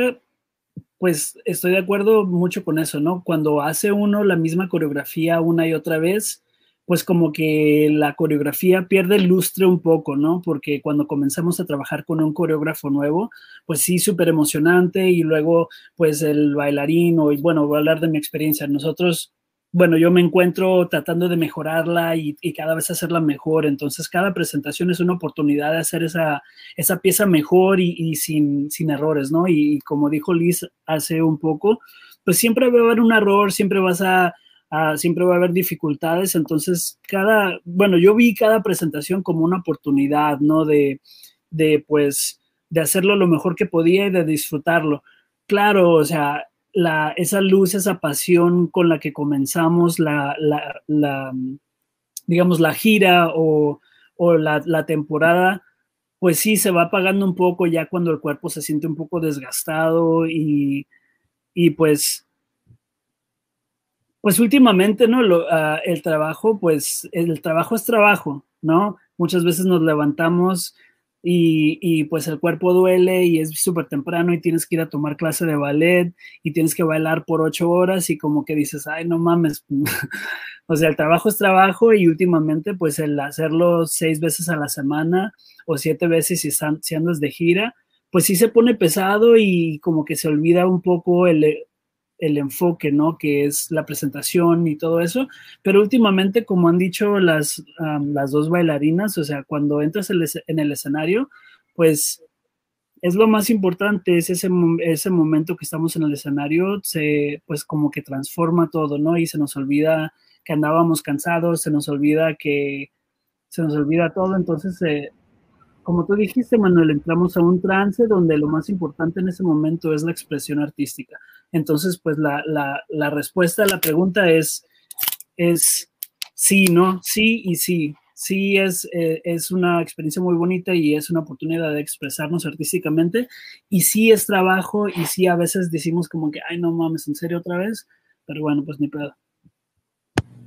pues estoy de acuerdo mucho con eso, ¿no? Cuando hace uno la misma coreografía una y otra vez, pues como que la coreografía pierde lustre un poco, ¿no? Porque cuando comenzamos a trabajar con un coreógrafo nuevo, pues sí, súper emocionante, y luego pues el bailarín, o bueno, voy a hablar de mi experiencia, nosotros, bueno, yo me encuentro tratando de mejorarla y, y cada vez hacerla mejor, entonces cada presentación es una oportunidad de hacer esa, esa pieza mejor y, y sin, sin errores, ¿no? Y, y como dijo Liz hace un poco, pues siempre va a haber un error, siempre vas a, a, siempre va a haber dificultades, entonces cada, bueno, yo vi cada presentación como una oportunidad, ¿no? De, de pues, de hacerlo lo mejor que podía y de disfrutarlo. Claro, o sea, La, esa luz, esa pasión con la que comenzamos la, la, la digamos, la gira o, o la, la temporada, pues sí, se va apagando un poco ya cuando el cuerpo se siente un poco desgastado y, y pues, pues últimamente, ¿no? Lo, uh, el trabajo, pues, el trabajo es trabajo, ¿no? Muchas veces nos levantamos Y, y pues el cuerpo duele y es súper temprano y tienes que ir a tomar clase de ballet y tienes que bailar por ocho horas y como que dices, ay, no mames. O sea, el trabajo es trabajo, y últimamente pues el hacerlo seis veces a la semana o siete veces si, si andas de gira, pues sí se pone pesado y como que se olvida un poco el, el enfoque, ¿no? Que es la presentación y todo eso. Pero últimamente, como han dicho las, um, las dos bailarinas, o sea, cuando entras en el escenario, pues es lo más importante, es ese, ese momento que estamos en el escenario, se, pues como que transforma todo, ¿no? Y se nos olvida que andábamos cansados, se nos olvida que se nos olvida todo, entonces... Eh, como tú dijiste, Manuel, entramos a un trance donde lo más importante en ese momento es la expresión artística. Entonces, pues, la, la, la respuesta a la pregunta es, es sí, ¿no? Sí y sí. Sí es, eh, es una experiencia muy bonita y es una oportunidad de expresarnos artísticamente. Y sí es trabajo y sí a veces decimos como que, ay, no mames, ¿en serio otra vez? Pero bueno, pues ni pedo.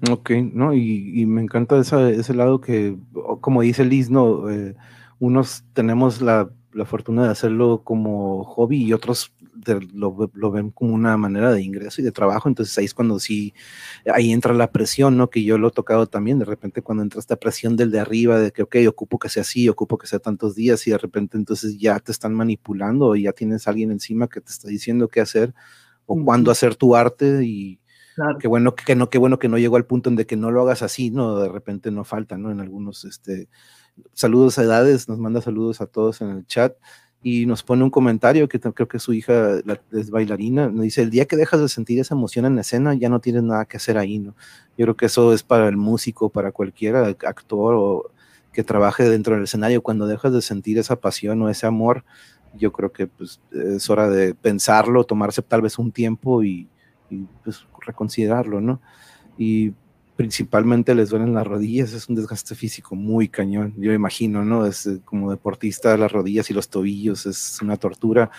Ok, ¿no? Y, y me encanta esa, ese lado que, como dice Liz, ¿no? Eh, unos tenemos la, la fortuna de hacerlo como hobby y otros te, lo, lo ven como una manera de ingreso y de trabajo, entonces ahí es cuando sí, ahí entra la presión, ¿no? Que yo lo he tocado también, de repente cuando entra esta presión del de arriba, de que ok, ocupo que sea así, ocupo que sea tantos días, y de repente entonces ya te están manipulando y ya tienes a alguien encima que te está diciendo qué hacer o mm-hmm. cuándo hacer tu arte y... Claro. Qué bueno que no, qué bueno que no llegó al punto en de que no lo hagas así, ¿no? De repente no falta, ¿no? En algunos, este, saludos a edades, nos manda saludos a todos en el chat y nos pone un comentario que creo que su hija la, es bailarina, nos dice, el día que dejas de sentir esa emoción en la escena ya no tienes nada que hacer ahí, ¿no? Yo creo que eso es para el músico, para cualquier actor o que trabaje dentro del escenario, cuando dejas de sentir esa pasión o ese amor, yo creo que pues, es hora de pensarlo, tomarse tal vez un tiempo y y pues reconsiderarlo, ¿no? Y principalmente les duelen las rodillas, es un desgaste físico muy cañón, yo imagino, ¿no? Es, como deportista, las rodillas y los tobillos es una tortura,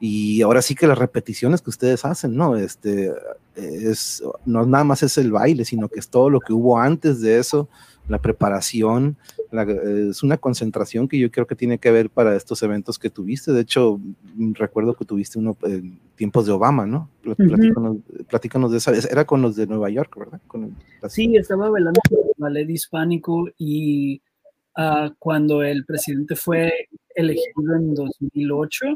y ahora sí que las repeticiones que ustedes hacen, ¿no? Este, es, no nada más es el baile, sino que es todo lo que hubo antes de eso, la preparación, la, es una concentración que yo creo que tiene que ver para estos eventos que tuviste. De hecho, recuerdo que tuviste uno en tiempos de Obama, ¿no? Platícanos, uh-huh. platícanos de esa, era con los de Nueva York, ¿verdad? Con el, las... Sí, estaba bailando con el Ballet Hispánico y uh, cuando el presidente fue elegido en dos mil ocho,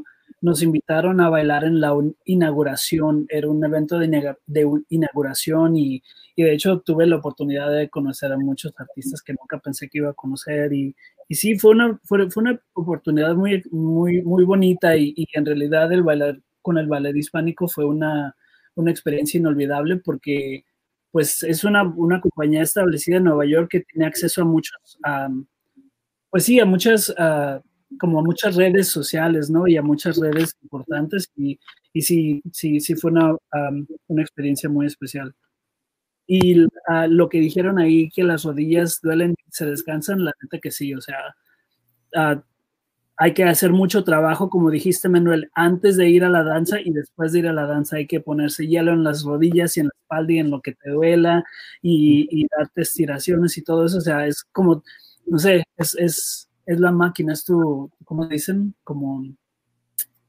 nos invitaron a bailar en la inauguración, era un evento de, de inauguración y, y de hecho tuve la oportunidad de conocer a muchos artistas que nunca pensé que iba a conocer y, y sí, fue una, fue, fue una oportunidad muy, muy, muy bonita y, y en realidad el bailar con el Ballet Hispánico fue una, una experiencia inolvidable porque pues es una, una compañía establecida en Nueva York que tiene acceso a muchos, um, pues sí, a muchas... Uh, como a muchas redes sociales, ¿no? Y a muchas redes importantes y, y sí, sí, sí fue una, um, una experiencia muy especial. Y uh, lo que dijeron ahí, que las rodillas duelen, se descansan, la neta que sí, o sea, uh, hay que hacer mucho trabajo, como dijiste, Manuel, antes de ir a la danza y después de ir a la danza hay que ponerse hielo en las rodillas y en la espalda y en lo que te duela y, y darte estiraciones y todo eso, o sea, es como, no sé, es... es es la máquina, es tu, ¿cómo dicen? Como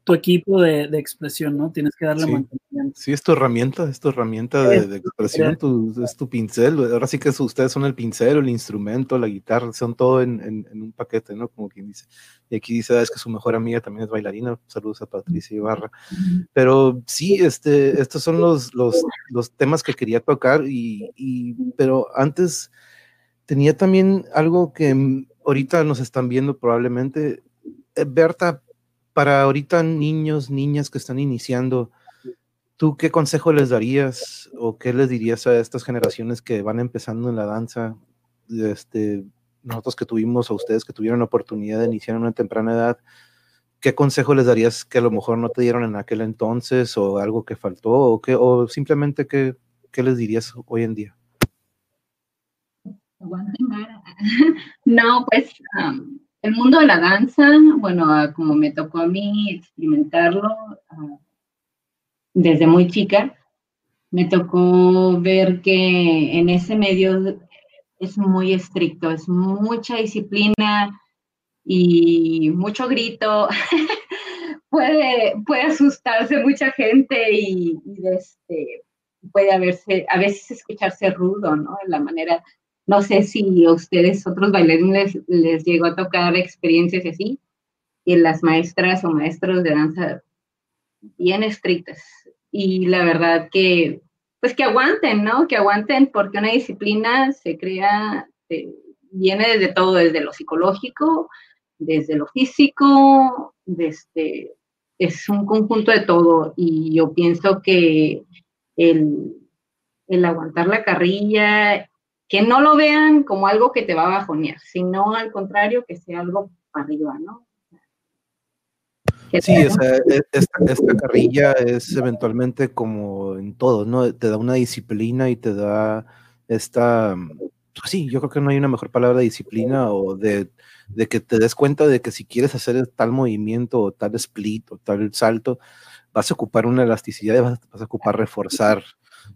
tu equipo de, de expresión, ¿no? Tienes que darle sí. mantenimiento. Sí, es tu herramienta, es tu herramienta de, de expresión, tu, es tu pincel. Ahora sí que es, ustedes son el pincel, el instrumento, la guitarra, son todo en, en, en un paquete, ¿no? Como quien dice. Y aquí dice, es que su mejor amiga también es bailarina. Saludos a Patricia Ibarra. Pero sí, este, estos son los, los, los temas que quería tocar, y, y, pero antes tenía también algo que... Ahorita nos están viendo probablemente. Berta, para ahorita niños, niñas que están iniciando, ¿tú qué consejo les darías o qué les dirías a estas generaciones que van empezando en la danza? Este, nosotros que tuvimos, o ustedes que tuvieron la oportunidad de iniciar en una temprana edad, ¿qué consejo les darías que a lo mejor no te dieron en aquel entonces o algo que faltó o, qué, o simplemente qué, qué les dirías hoy en día? No, pues um, el mundo de la danza, bueno, uh, como me tocó a mí experimentarlo uh, desde muy chica, me tocó ver que en ese medio es muy estricto, es mucha disciplina y mucho grito, puede, puede asustarse mucha gente y, y este, puede haberse, a veces escucharse rudo, ¿no? En la manera... No sé si a ustedes, otros bailarines, les, les llegó a tocar experiencias así, y las maestras o maestros de danza bien estrictas. Y la verdad que, pues que aguanten, ¿no? Que aguanten porque una disciplina se crea, eh, viene desde todo, desde lo psicológico, desde lo físico, desde, es un conjunto de todo. Y yo pienso que el, el aguantar la carrilla... Que no lo vean como algo que te va a bajonear, sino al contrario, que sea algo para arriba, ¿no? Que sí, sea, ¿no? O sea, esta, esta carrilla es eventualmente como en todo, ¿no? Te da una disciplina y te da esta... Sí, yo creo que no hay una mejor palabra de disciplina o de, de que te des cuenta de que si quieres hacer tal movimiento o tal split o tal salto, vas a ocupar una elasticidad y vas, vas a ocupar reforzar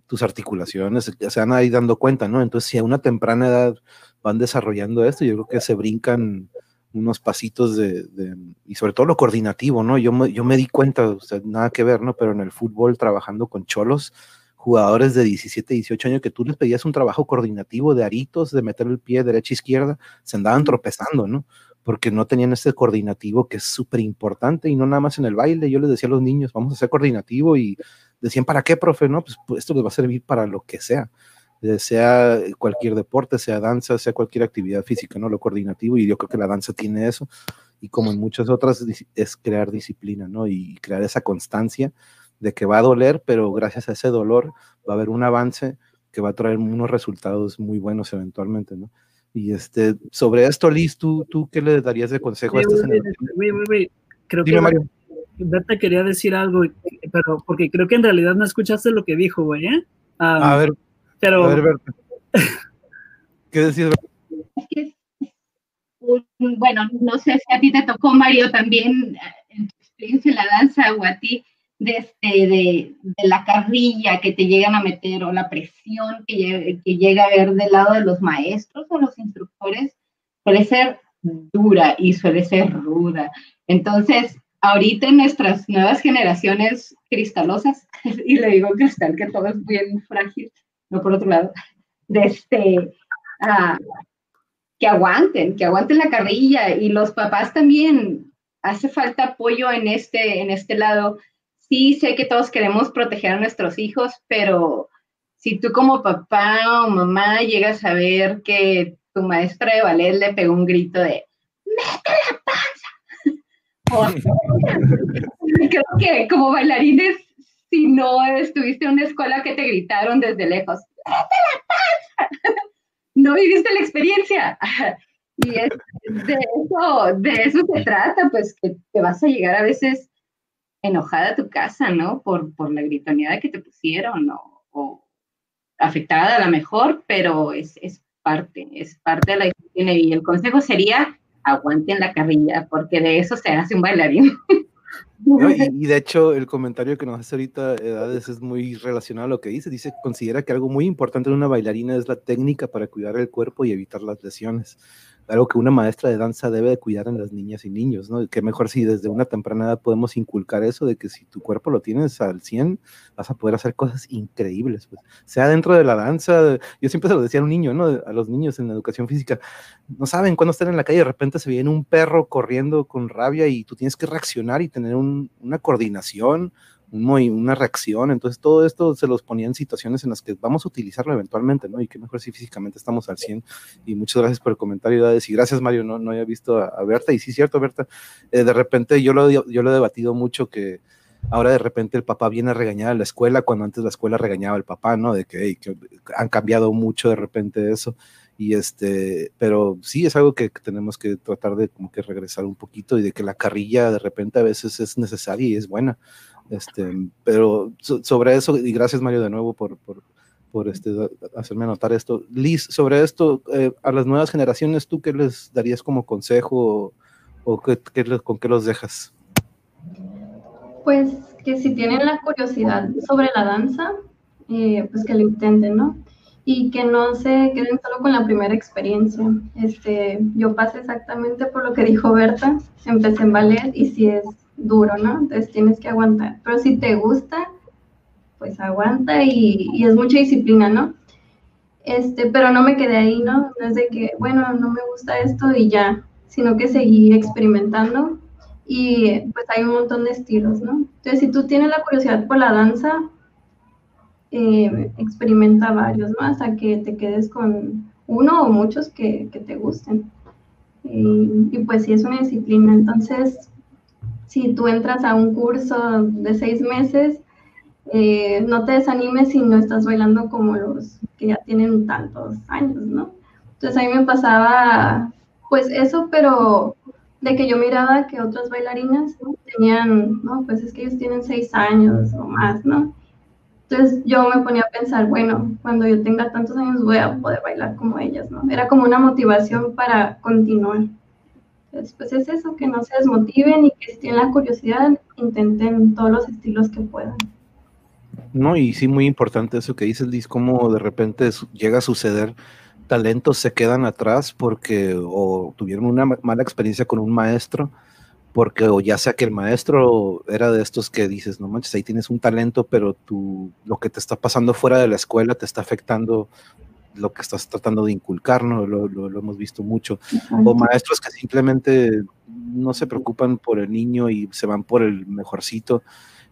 tus articulaciones, se van ahí dando cuenta, ¿no? Entonces, si a una temprana edad van desarrollando esto, yo creo que se brincan unos pasitos de, de, y sobre todo lo coordinativo, ¿no? Yo me, yo me di cuenta, o sea, nada que ver, ¿no? Pero en el fútbol, trabajando con cholos, jugadores de diecisiete, dieciocho años, que tú les pedías un trabajo coordinativo de aritos, de meter el pie derecha, izquierda, se andaban tropezando, ¿no? Porque no tenían ese coordinativo que es súper importante, y no nada más en el baile. Yo les decía a los niños, vamos a hacer coordinativo, y decían, ¿para qué, profe? No, pues esto les va a servir para lo que sea, sea cualquier deporte, sea danza, sea cualquier actividad física, ¿no? Lo coordinativo, y yo creo que la danza tiene eso, y como en muchas otras, es crear disciplina, ¿no? Y crear esa constancia de que va a doler, pero gracias a ese dolor va a haber un avance que va a traer unos resultados muy buenos eventualmente, ¿no? Y este, sobre esto, Liz, ¿tú, tú qué le darías de consejo a estas generaciones? Creo Dime, que Mario. Berta quería decir algo, pero porque creo que en realidad no escuchaste lo que dijo, güey, ¿eh? Um, a ver, pero... a ver, Berta. ¿Qué decías, Berta? Es que, bueno, no sé si a ti te tocó, Mario, también en tu experiencia en la danza, o a ti, de, este, de, de la carrilla que te llegan a meter, o la presión que, que llega a haber del lado de los maestros o los instructores, suele ser dura y suele ser ruda. Entonces, ahorita en nuestras nuevas generaciones cristalosas, y le digo cristal, que todo es bien frágil, no por otro lado, de este, ah, que aguanten, que aguanten la carrilla, y los papás también, hace falta apoyo en este, en este lado. Sí, sé que todos queremos proteger a nuestros hijos, pero si tú como papá o mamá llegas a ver que tu maestra de ballet le pegó un grito de ¡mete la panza! Creo que como bailarines, si no estuviste en una escuela que te gritaron desde lejos ¡mete la panza! No viviste la experiencia. Y es, de, eso, de eso se trata, pues que te vas a llegar a veces enojada a tu casa, ¿no? Por, por la gritoneada que te pusieron, o, o afectada a lo mejor, pero es, es parte, es parte de la disciplina. Y el consejo sería, aguanten la carrilla, porque de eso se hace un bailarín. Y, y de hecho, el comentario que nos hace ahorita Edades es muy relacionado a lo que dice. Dice, considera que algo muy importante en una bailarina es la técnica para cuidar el cuerpo y evitar las lesiones. Algo que una maestra de danza debe de cuidar en las niñas y niños, ¿no? Que mejor si desde una temprana edad podemos inculcar eso de que si tu cuerpo lo tienes al cien, vas a poder hacer cosas increíbles, pues. Sea dentro de la danza, yo siempre se lo decía a un niño, ¿no? A los niños en la educación física, no saben cuándo están en la calle, de repente se viene un perro corriendo con rabia y tú tienes que reaccionar y tener un, una coordinación, una reacción. Entonces todo esto se los ponía en situaciones en las que vamos a utilizarlo eventualmente, ¿no? Y qué mejor si físicamente estamos al cien. Y muchas gracias por el comentario, Dades, y gracias, Mario. No, no había visto a, a Berta, y sí, cierto, Berta, eh, de repente yo lo, yo lo he debatido mucho, que ahora de repente el papá viene a regañar a la escuela, cuando antes la escuela regañaba al papá, ¿no? De que, hey, que han cambiado mucho de repente eso. Y este, pero sí es algo que tenemos que tratar de como que regresar un poquito, y de que la carrilla de repente a veces es necesaria y es buena. Este, pero so, sobre eso, y gracias, Mario, de nuevo por, por, por este, hacerme anotar esto. Liz, sobre esto, eh, a las nuevas generaciones, ¿tú qué les darías como consejo, o, o qué, qué, con qué los dejas? Pues que si tienen la curiosidad sobre la danza, eh, pues que lo intenten, ¿no? Y que no se queden solo con la primera experiencia. Este, yo pasé exactamente por lo que dijo Berta, empecé en ballet, y si es duro, ¿no? Entonces tienes que aguantar, pero si te gusta, pues aguanta, y, y es mucha disciplina, ¿no? Este, pero no me quedé ahí, ¿no? No es de que, bueno, no me gusta esto y ya, sino que seguí experimentando, y pues hay un montón de estilos, ¿no? Entonces, si tú tienes la curiosidad por la danza, eh, experimenta varios, ¿no? Hasta que te quedes con uno o muchos que, que te gusten. Y, y pues sí, es una disciplina, entonces... Si tú entras a un curso de seis meses, eh, no te desanimes si no estás bailando como los que ya tienen tantos años, ¿no? Entonces, a mí me pasaba, pues, eso, pero de que yo miraba que otras bailarinas tenían, no, pues es que ellos tienen seis años o más, ¿no? Entonces, yo me ponía a pensar, bueno, cuando yo tenga tantos años voy a poder bailar como ellas, ¿no? Era como una motivación para continuar. Pues es eso, que no se desmotiven, y que si tienen la curiosidad, intenten todos los estilos que puedan. No, y sí, muy importante eso que dices, Liz, cómo de repente llega a suceder talentos se quedan atrás porque o tuvieron una mala experiencia con un maestro, porque o ya sea que el maestro era de estos que dices, no manches, ahí tienes un talento, pero tú, lo que te está pasando fuera de la escuela te está afectando lo que estás tratando de inculcar, ¿no? Lo, lo, lo hemos visto mucho. O maestros que simplemente no se preocupan por el niño y se van por el mejorcito,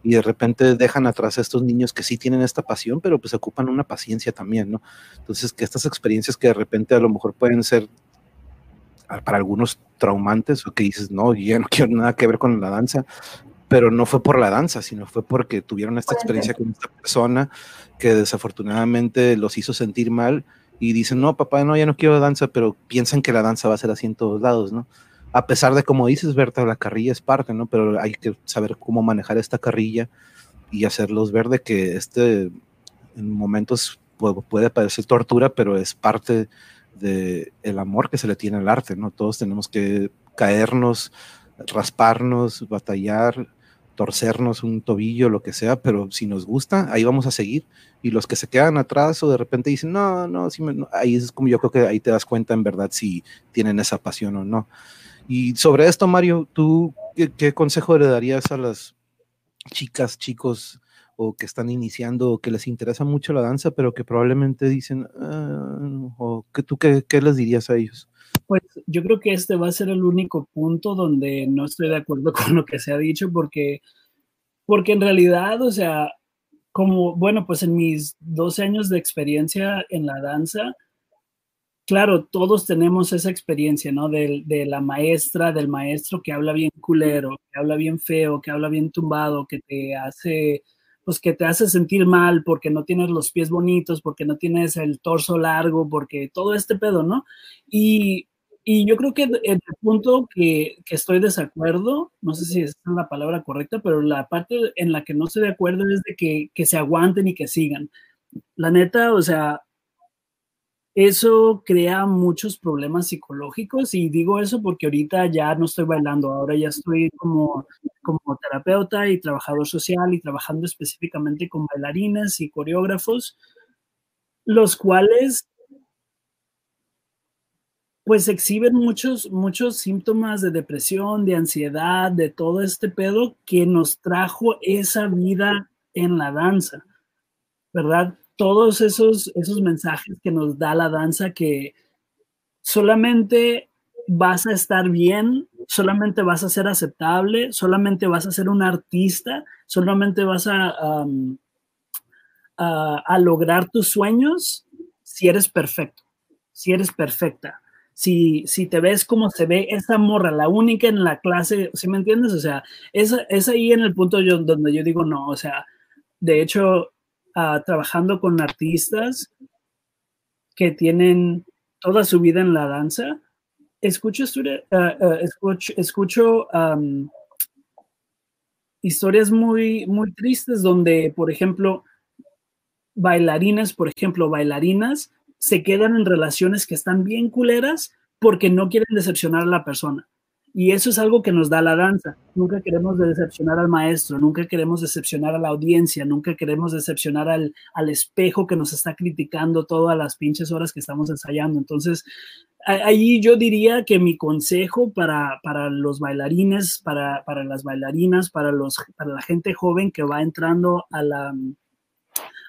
y de repente dejan atrás a estos niños que sí tienen esta pasión, pero pues ocupan una paciencia también, ¿no? Entonces, que estas experiencias que de repente a lo mejor pueden ser para algunos traumantes, o que dices, no, yo no quiero nada que ver con la danza, pero no fue por la danza, sino fue porque tuvieron esta experiencia con esta persona que desafortunadamente los hizo sentir mal, y dicen, no, papá, no, ya no quiero danza, pero piensan que la danza va a ser así en todos lados, ¿no? A pesar de, como dices, Berta, la carrilla es parte, ¿no? Pero hay que saber cómo manejar esta carrilla y hacerlos ver de que este, en momentos puede parecer tortura, pero es parte del amor que se le tiene al arte, ¿no? Todos tenemos que caernos, rasparnos, batallar, torcernos un tobillo, lo que sea, pero si nos gusta, ahí vamos a seguir. Y los que se quedan atrás o de repente dicen, no, no, si me, no. Ahí es como, yo creo que ahí te das cuenta en verdad si tienen esa pasión o no. Y sobre esto, Mario, ¿tú qué, qué consejo le darías a las chicas, chicos, o que están iniciando, o que les interesa mucho la danza, pero que probablemente dicen, ah, o que tú qué, qué les dirías a ellos? Pues yo creo que este va a ser el único punto donde no estoy de acuerdo con lo que se ha dicho, porque, porque en realidad, o sea, como, bueno, pues en mis doce años de experiencia en la danza, claro, todos tenemos esa experiencia, ¿no? De, de la maestra, del maestro que habla bien culero, que habla bien feo, que habla bien tumbado, que te hace, pues que te hace sentir mal porque no tienes los pies bonitos, porque no tienes el torso largo, porque todo este pedo, ¿no? Y, y yo creo que el punto que, que estoy desacuerdo, no sé si es la palabra correcta, pero la parte en la que no estoy de acuerdo es de que, que se aguanten y que sigan. La neta, o sea, eso crea muchos problemas psicológicos, y digo eso porque ahorita ya no estoy bailando, ahora ya estoy como, como terapeuta y trabajador social, y trabajando específicamente con bailarines y coreógrafos, los cuales pues exhiben muchos, muchos síntomas de depresión, de ansiedad, de todo este pedo que nos trajo esa vida en la danza, ¿verdad? Todos esos, esos mensajes que nos da la danza, que solamente vas a estar bien, solamente vas a ser aceptable, solamente vas a ser un artista, solamente vas a, um, a, a lograr tus sueños si eres perfecto, si eres perfecta, si, si te ves como se ve esa morra, la única en la clase, ¿sí me entiendes? O sea, es, es ahí en el punto yo, donde yo digo no, o sea, de hecho... Uh, trabajando con artistas que tienen toda su vida en la danza, escucho, uh, uh, escucho, escucho um, historias muy, muy tristes donde, por ejemplo, bailarines, por ejemplo, bailarinas se quedan en relaciones que están bien culeras porque no quieren decepcionar a la persona. Y eso es algo que nos da la danza. Nunca queremos decepcionar al maestro, nunca queremos decepcionar a la audiencia, nunca queremos decepcionar al, al espejo que nos está criticando todas las pinches horas que estamos ensayando. Entonces, ahí yo diría que mi consejo para, para los bailarines, para, para las bailarinas, para, los, para la gente joven que va entrando a, la,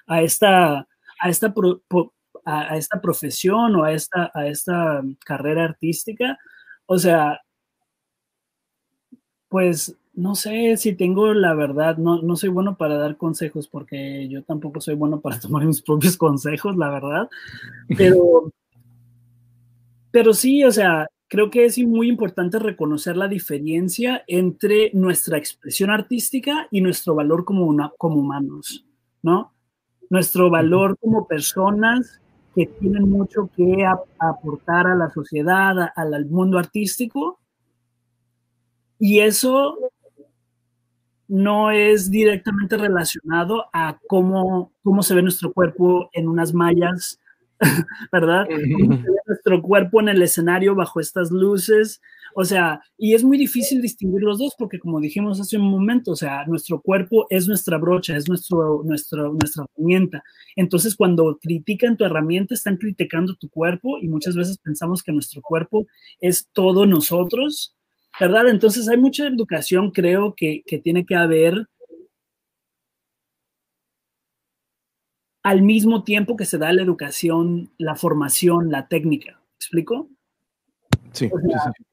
a, esta, a, esta, pro, a, a esta profesión o a esta, a esta carrera artística, o sea... Pues no sé si tengo la verdad, no, no soy bueno para dar consejos porque yo tampoco soy bueno para tomar mis propios consejos, la verdad. Pero, pero sí, o sea, creo que es muy importante reconocer la diferencia entre nuestra expresión artística y nuestro valor como, una, como humanos, ¿no? Nuestro valor como personas que tienen mucho que ap- aportar a la sociedad, a, al mundo artístico. Y eso no es directamente relacionado a cómo, cómo se ve nuestro cuerpo en unas mallas, ¿verdad? Cómo se ve nuestro cuerpo en el escenario bajo estas luces, O sea, y es muy difícil distinguir los dos porque, como dijimos hace un momento, o sea, nuestro cuerpo es nuestra brocha, es nuestro, nuestro, nuestra herramienta. Entonces, cuando critican tu herramienta, están criticando tu cuerpo, y muchas veces pensamos que nuestro cuerpo es todo nosotros, ¿verdad? Entonces, hay mucha educación, creo, que, que tiene que haber al mismo tiempo que se da la educación, la formación, la técnica. ¿Me explico? Sí, o sea, sí, sí.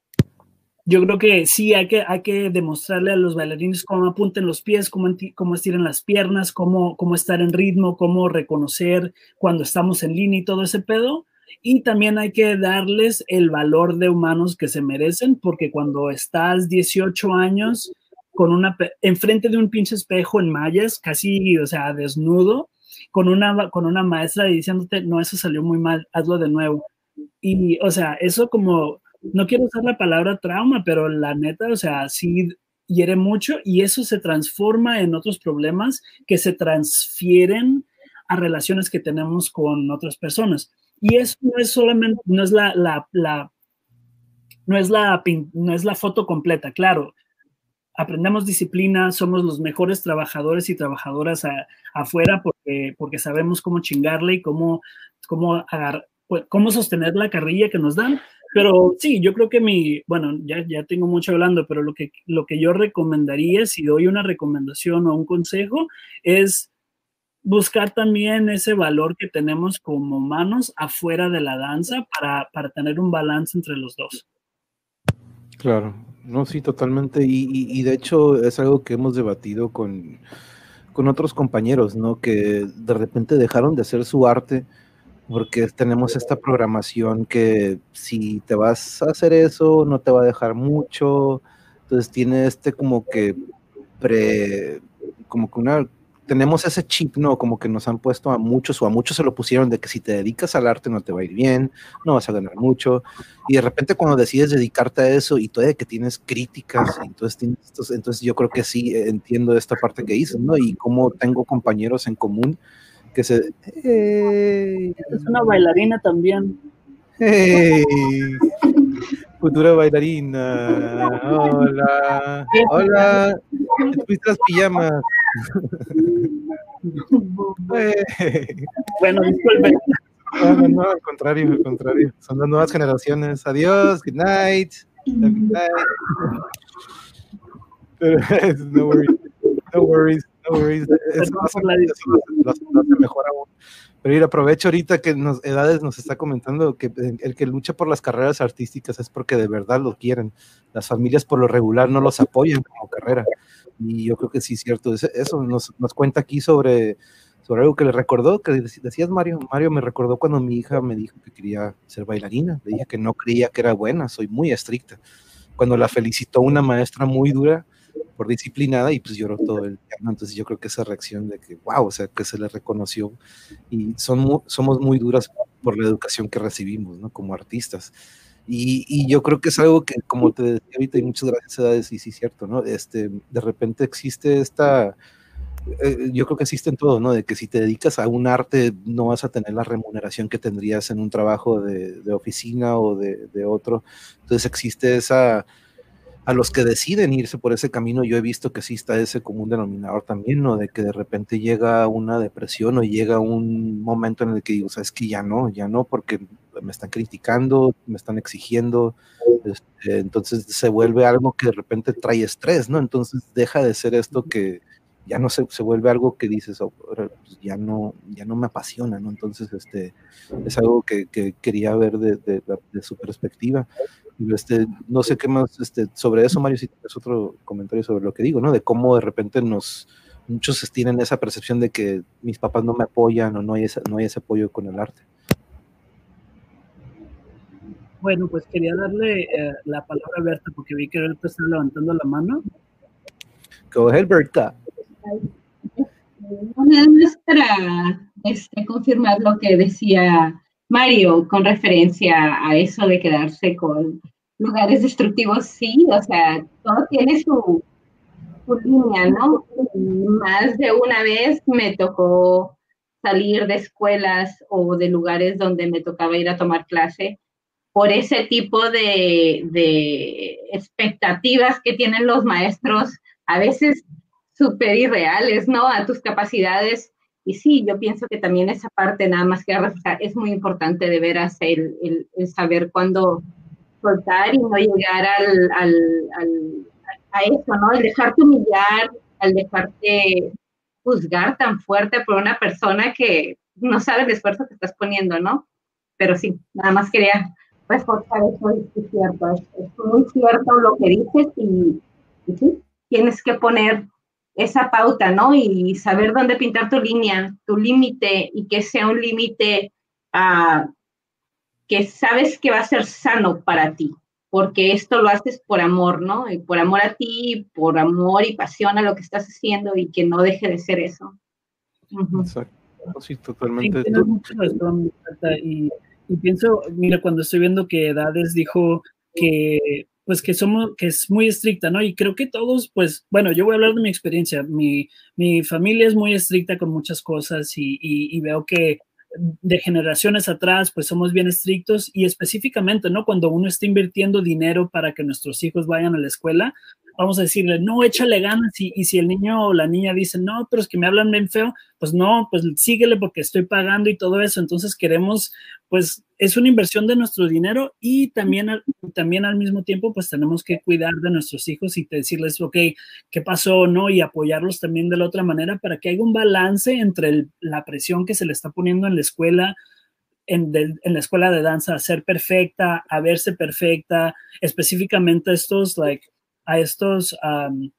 Yo creo que sí, hay que, hay que demostrarle a los bailarines cómo apunten los pies, cómo, enti- cómo estiran las piernas, cómo, cómo estar en ritmo, cómo reconocer cuando estamos en línea y todo ese pedo. Y también hay que darles el valor de humanos que se merecen, porque cuando estás dieciocho años con una pe- enfrente de un pinche espejo en mallas, casi, o sea, desnudo, con una, con una maestra diciéndote, no, eso salió muy mal, hazlo de nuevo. Y, o sea, eso como... No quiero usar la palabra trauma, pero la neta, o sea, sí hiere mucho, y eso se transforma en otros problemas que se transfieren a relaciones que tenemos con otras personas. Y eso no es solamente, no es la, la, la, no es la, no es la foto completa, claro. Aprendemos disciplina, somos los mejores trabajadores y trabajadoras a, afuera porque, porque sabemos cómo chingarle y cómo, cómo agarrar, cómo sostener la carrilla que nos dan. Pero sí, yo creo que mi, bueno, ya, ya tengo mucho hablando, pero lo que, lo que yo recomendaría, si doy una recomendación o un consejo, es buscar también ese valor que tenemos como humanos afuera de la danza para, para tener un balance entre los dos. Claro, no, sí, totalmente. Y, y, y de hecho es algo que hemos debatido con, con otros compañeros, ¿no? Que de repente dejaron de hacer su arte, porque tenemos esta programación que si te vas a hacer eso, no te va a dejar mucho. Entonces tiene este como que pre, como que una, tenemos ese chip, ¿no? Como que nos han puesto a muchos, o a muchos se lo pusieron, de que si te dedicas al arte no te va a ir bien, no vas a ganar mucho. Y de repente cuando decides dedicarte a eso y todavía que tienes críticas, entonces, tienes estos, entonces yo creo que sí entiendo esta parte que dices, ¿no? Y como tengo compañeros en común que se... Hey, es una bailarina también. Hey, futura bailarina. Hola. Hola. ¿Te pusiste las pijamas? Hey. Bueno, disculpen. No, no, no, al contrario, al contrario. Son las nuevas generaciones. Adiós, good night. Good night. Pero, no worries. No worries. No, eso hace, eso hace mejor aún. Pero ir, aprovecho ahorita que nos, Edades nos está comentando que el que lucha por las carreras artísticas es porque de verdad lo quieren. Las familias por lo regular no los apoyan como carrera. Y yo creo que sí es cierto. Eso nos, nos cuenta aquí sobre, sobre algo que le recordó, que decías Mario. Mario me recordó cuando mi hija me dijo que quería ser bailarina. Le dije que no creía que era buena, soy muy estricta. Cuando la felicitó una maestra muy dura, por disciplinada, y pues lloró todo el día, ¿no? Entonces yo creo que esa reacción de que wow, o sea, que se le reconoció, y son muy, somos muy duras por la educación que recibimos, ¿no? Como artistas, y, y yo creo que es algo que, como te decía ahorita, y muchas gracias Edades, y sí es cierto, ¿no? Este, de repente existe esta, eh, yo creo que existe en todo, ¿no? De que si te dedicas a un arte no vas a tener la remuneración que tendrías en un trabajo de, de oficina o de, de otro, entonces existe esa... A los que deciden irse por ese camino, yo he visto que sí está ese común denominador también, ¿no? De que de repente llega una depresión o llega un momento en el que digo, ¿sabes qué? Ya no, ya no, porque me están criticando, me están exigiendo, este, entonces se vuelve algo que de repente trae estrés, ¿no? Entonces deja de ser esto que ya no se, se vuelve algo que dices, oh, pues ya no, ya no me apasiona, ¿no? Entonces este, es algo que, que quería ver de, de, de su perspectiva. Este, no sé qué más este, sobre eso, Mario, si tienes otro comentario sobre lo que digo, ¿no? De cómo de repente nos, muchos tienen esa percepción de que mis papás no me apoyan o no hay, esa, no hay ese apoyo con el arte. Bueno, pues quería darle eh, la palabra a Berta, porque vi que Berta está levantando la mano. Go ahead, Berta. Nada más para este, confirmar lo que decía Mario, con referencia a eso de quedarse con lugares destructivos, sí, o sea, todo tiene su, su línea, ¿no? Más de una vez me tocó salir de escuelas o de lugares donde me tocaba ir a tomar clase por ese tipo de, de expectativas que tienen los maestros, a veces súper irreales, ¿no?, a tus capacidades. Y sí, yo pienso que también esa parte, nada más que reforzar, es muy importante de veras el, el, el saber cuándo soltar y no llegar al, al, al, a eso, ¿no? El dejarte humillar, al dejarte juzgar tan fuerte por una persona que no sabe el esfuerzo que estás poniendo, ¿no? Pero sí, nada más quería reforzar eso, es cierto, es, es muy cierto lo que dices y, y sí, tienes que poner esa pauta, ¿no? Y saber dónde pintar tu línea, tu límite, y que sea un límite uh, que sabes que va a ser sano para ti, porque esto lo haces por amor, ¿no? Y por amor a ti, por amor y pasión a lo que estás haciendo, y que no deje de ser eso. Uh-huh. Exacto. Sí, totalmente. Sí, tienes mucha razón, Berta, y, y pienso, mira, cuando estoy viendo que Edades dijo que, pues, que somos, que es muy estricta, ¿no? Y creo que todos, pues, bueno, yo voy a hablar de mi experiencia. Mi, mi familia es muy estricta con muchas cosas y, y, y veo que de generaciones atrás, pues, somos bien estrictos, y específicamente, ¿no?, cuando uno está invirtiendo dinero para que nuestros hijos vayan a la escuela, vamos a decirle, no, échale ganas, y, y si el niño o la niña dice, no, pero es que me hablan bien feo, pues no, pues síguele porque estoy pagando y todo eso. Entonces queremos, pues es una inversión de nuestro dinero, y también, también al mismo tiempo, pues tenemos que cuidar de nuestros hijos y decirles, ok, ¿qué pasó?, ¿no? Y apoyarlos también de la otra manera para que haya un balance entre el, la presión que se le está poniendo en la escuela, En, de, en la escuela de danza, a ser perfecta, a verse perfecta, específicamente estos, like, a estos um,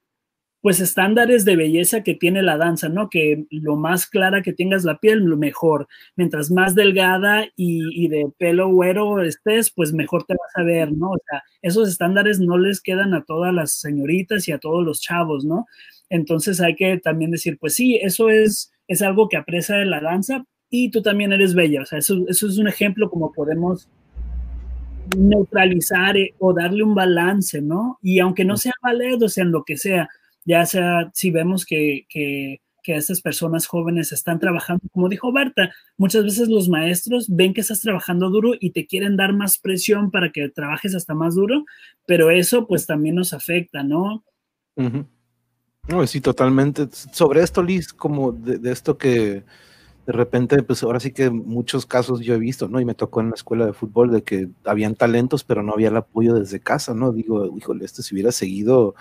pues estándares de belleza que tiene la danza, ¿no? Que lo más clara que tengas la piel, lo mejor. Mientras más delgada y, y de pelo güero estés, pues mejor te vas a ver, ¿no? O sea, esos estándares no les quedan a todas las señoritas y a todos los chavos, ¿no? Entonces hay que también decir, pues sí, eso es, es algo que aprecia de la danza, y tú también eres bella. O sea, eso, eso es un ejemplo como podemos neutralizar eh, o darle un balance, ¿no? Y aunque no sea ballet, o sea, en lo que sea, ya sea si vemos que, que, que estas personas jóvenes están trabajando, como dijo Berta, muchas veces los maestros ven que estás trabajando duro y te quieren dar más presión para que trabajes hasta más duro, pero eso pues también nos afecta, ¿no? Uh-huh. No, sí, totalmente. Sobre esto, Liz, como de, de esto que de repente, pues ahora sí que muchos casos yo he visto, ¿no? Y me tocó en la escuela de fútbol de que habían talentos, pero no había el apoyo desde casa, ¿no? Digo, híjole, este si hubiera seguido,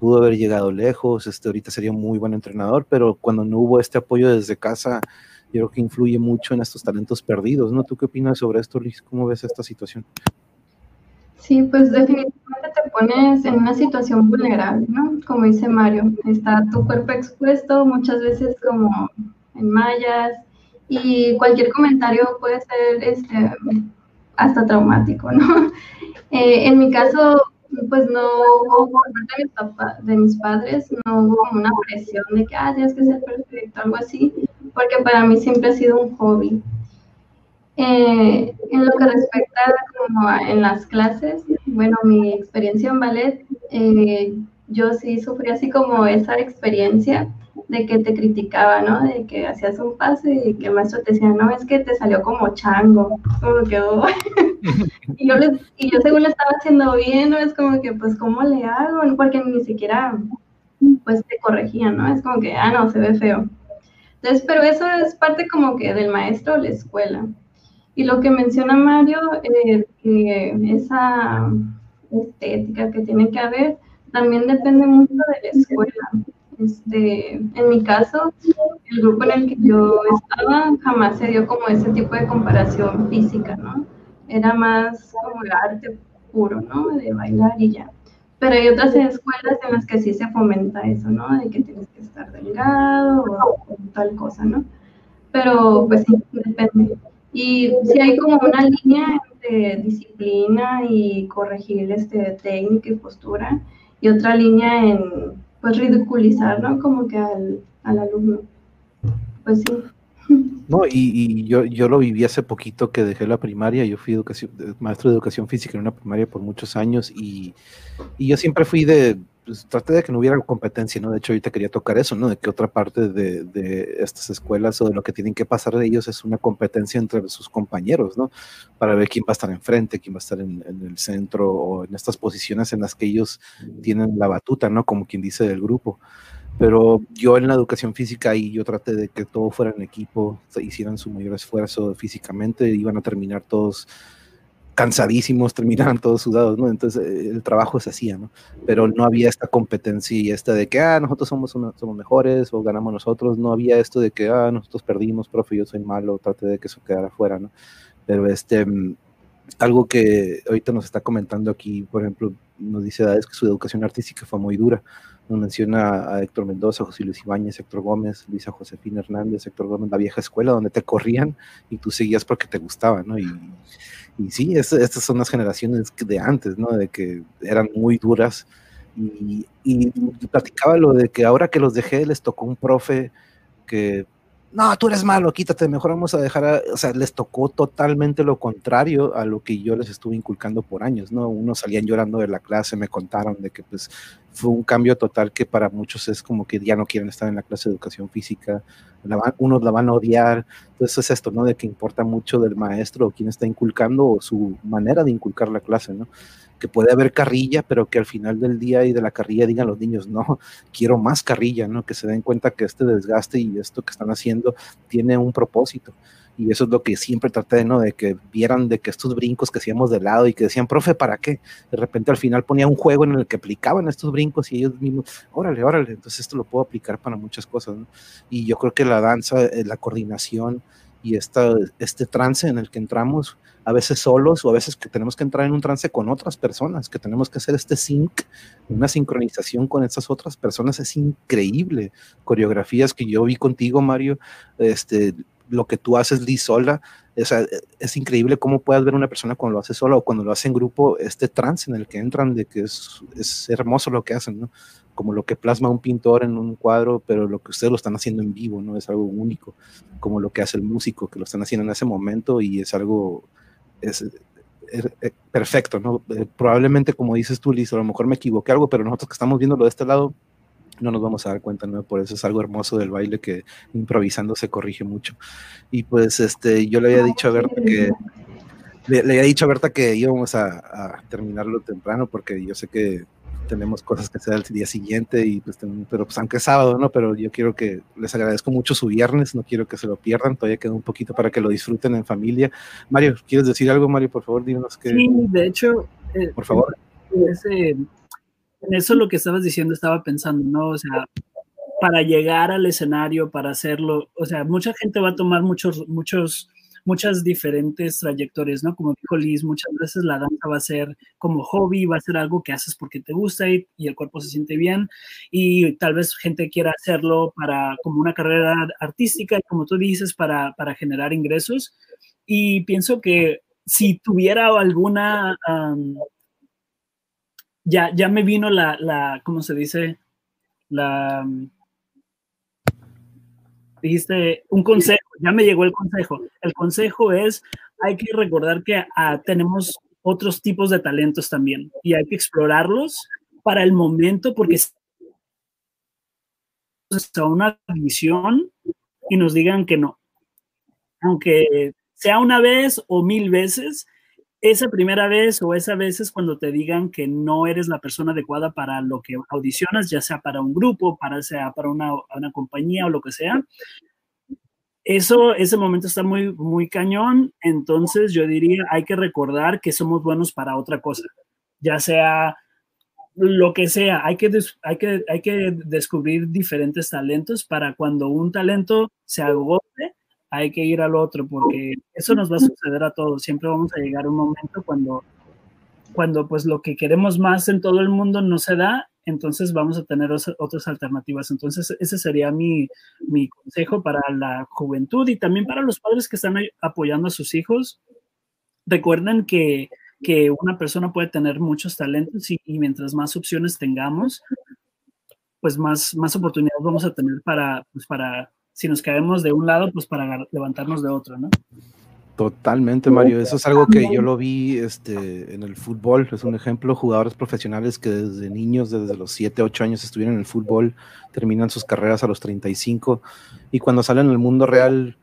pudo haber llegado lejos, este ahorita sería un muy buen entrenador, pero cuando no hubo este apoyo desde casa, yo creo que influye mucho en estos talentos perdidos, ¿no? ¿Tú qué opinas sobre esto, Liz? ¿Cómo ves esta situación? Sí, pues definitivamente te pones en una situación vulnerable, ¿no? Como dice Mario, está tu cuerpo expuesto, muchas veces como en mallas, y cualquier comentario puede ser este, hasta traumático, ¿no? Eh, en mi caso, pues no hubo, por parte de mis, papá, de mis padres, no hubo una presión de que, ah, tienes que ser perfecto, algo así, porque para mí siempre ha sido un hobby. Eh, en lo que respecta como a, en las clases, bueno, mi experiencia en ballet, eh, yo sí sufrí así como esa experiencia, de que te criticaba, ¿no? De que hacías un paso y que el maestro te decía, no, es que te salió como chango, como que, oh. y, yo les, y yo según lo estaba haciendo bien, ¿no? Es como que, pues, ¿cómo le hago? Porque ni siquiera, pues, te corregían, ¿no? Es como que, ah, no, se ve feo. Entonces, pero eso es parte como que del maestro o la escuela. Y lo que menciona Mario, eh, que esa estética que tiene que haber, también depende mucho de la escuela. Este, en mi caso, el grupo en el que yo estaba jamás se dio como ese tipo de comparación física, ¿no? Era más como el arte puro, ¿no? De bailar y ya. Pero hay otras escuelas en las que sí se fomenta eso, ¿no? De que tienes que estar delgado o tal cosa, ¿no? Pero pues sí, depende. Y sí hay como una línea entre disciplina y corregir este, técnica y postura, y otra línea en pues ridiculizar, ¿no? Como que al, al alumno. Pues sí. No, y, y yo, yo lo viví hace poquito que dejé la primaria. Yo fui educación, maestro de educación física en una primaria por muchos años, y, y yo siempre fui de pues, traté de que no hubiera competencia, ¿no? De hecho, ahorita quería tocar eso, ¿no? De que otra parte de, de estas escuelas o de lo que tienen que pasar de ellos es una competencia entre sus compañeros, ¿no? Para ver quién va a estar enfrente, quién va a estar en, en el centro o en estas posiciones en las que ellos tienen la batuta, ¿no? Como quien dice del grupo. Pero yo en la educación física ahí yo traté de que todo fuera en equipo, se hicieran su mayor esfuerzo físicamente, iban a terminar todos cansadísimos, terminaban todos sudados, ¿no? Entonces el trabajo se hacía, ¿no? Pero no había esta competencia y esta de que, ah, nosotros somos, una, somos mejores o ganamos nosotros, no había esto de que, ah, nosotros perdimos, profe, yo soy malo, traté de que eso quedara fuera, ¿no? Pero este, algo que ahorita nos está comentando aquí, por ejemplo, nos dice Dades que su educación artística fue muy dura. Nos menciona a Héctor Mendoza, José Luis Ibáñez, Héctor Gómez, Luisa Josefina Hernández, Héctor Gómez, la vieja escuela donde te corrían y tú seguías porque te gustaba, ¿no? Y, y sí, es, estas son las generaciones de antes, ¿no? De que eran muy duras. Y, y platicaba lo de que ahora que los dejé les tocó un profe que, no, tú eres malo, quítate, mejor vamos a dejar, a, o sea, les tocó totalmente lo contrario a lo que yo les estuve inculcando por años, ¿no? Unos salían llorando de la clase, me contaron de que, pues, fue un cambio total que para muchos es como que ya no quieren estar en la clase de educación física, la van, unos la van a odiar, entonces es esto, ¿no? De que importa mucho del maestro o quién está inculcando o su manera de inculcar la clase, ¿no? Que puede haber carrilla, pero que al final del día y de la carrilla digan los niños, no, quiero más carrilla, ¿no? Que se den cuenta que este desgaste y esto que están haciendo tiene un propósito. Y eso es lo que siempre traté, ¿no? De que vieran de que estos brincos que hacíamos de lado y que decían, profe, ¿para qué? De repente al final ponía un juego en el que aplicaban estos brincos y ellos mismos, órale, órale, entonces esto lo puedo aplicar para muchas cosas, ¿no? Y yo creo que la danza, la coordinación y esta, este trance en el que entramos, a veces solos o a veces que tenemos que entrar en un trance con otras personas, que tenemos que hacer este sync, una sincronización con estas otras personas, es increíble. Coreografías que yo vi contigo, Mario, este... lo que tú haces, Liz, sola, o sea, es increíble cómo puedas ver a una persona cuando lo hace sola o cuando lo hace en grupo, este trance en el que entran, de que es, es hermoso lo que hacen, ¿no? Como lo que plasma un pintor en un cuadro, pero lo que ustedes lo están haciendo en vivo, ¿no? Es algo único, como lo que hace el músico, que lo están haciendo en ese momento y es algo es, es, es perfecto, ¿no? Probablemente, como dices tú, Liz, a lo mejor me equivoqué algo, pero nosotros que estamos viéndolo de este lado, no nos vamos a dar cuenta, ¿no? Por eso es algo hermoso del baile, que improvisando se corrige mucho. Y pues este, yo le había dicho a Berta que le, le había dicho a Berta que íbamos a, a terminarlo temprano, porque yo sé que tenemos cosas que hacer al día siguiente y pues, pero pues aunque es sábado, ¿no? Pero yo quiero que les agradezco mucho su viernes, no quiero que se lo pierdan, todavía queda un poquito para que lo disfruten en familia. Mario, ¿quieres decir algo, Mario? Por favor, díganos que... Sí, de hecho... Eh, por favor. Ese... En eso lo que estabas diciendo estaba pensando, ¿no? O sea, para llegar al escenario, para hacerlo, o sea, mucha gente va a tomar muchos, muchos, muchas diferentes trayectorias, ¿no? Como dijo Liz, muchas veces la danza va a ser como hobby, va a ser algo que haces porque te gusta y, y el cuerpo se siente bien, y tal vez gente quiera hacerlo para, como una carrera artística, como tú dices, para, para generar ingresos, y pienso que si tuviera alguna... Um, Ya, ya me vino la, la, ¿cómo se dice? La, dijiste, un consejo, ya me llegó el consejo. El consejo es, hay que recordar que ah, tenemos otros tipos de talentos también y hay que explorarlos para el momento, porque es una visión y nos digan que no. Aunque sea una vez o mil veces, esa primera vez o esas veces cuando te digan que no eres la persona adecuada para lo que audicionas, ya sea para un grupo, para, sea para una, una compañía o lo que sea, eso, ese momento está muy, muy cañón. Entonces yo diría, hay que recordar que somos buenos para otra cosa, ya sea lo que sea. Hay que, hay que, hay que descubrir diferentes talentos para cuando un talento se agote, hay que ir al otro, porque eso nos va a suceder a todos. Siempre vamos a llegar a un momento cuando, cuando pues lo que queremos más en todo el mundo no se da, entonces vamos a tener os, otras alternativas. Entonces ese sería mi, mi consejo para la juventud y también para los padres que están apoyando a sus hijos. Recuerden que, que una persona puede tener muchos talentos y, y mientras más opciones tengamos, pues más, más oportunidades vamos a tener para... Pues para si nos caemos de un lado, pues para levantarnos de otro, ¿no? Totalmente, Mario. Eso es algo que yo lo vi este, en el fútbol. Es un ejemplo, jugadores profesionales que desde niños, desde los siete, ocho años estuvieron en el fútbol, terminan sus carreras a los treinta y cinco y cuando salen al mundo real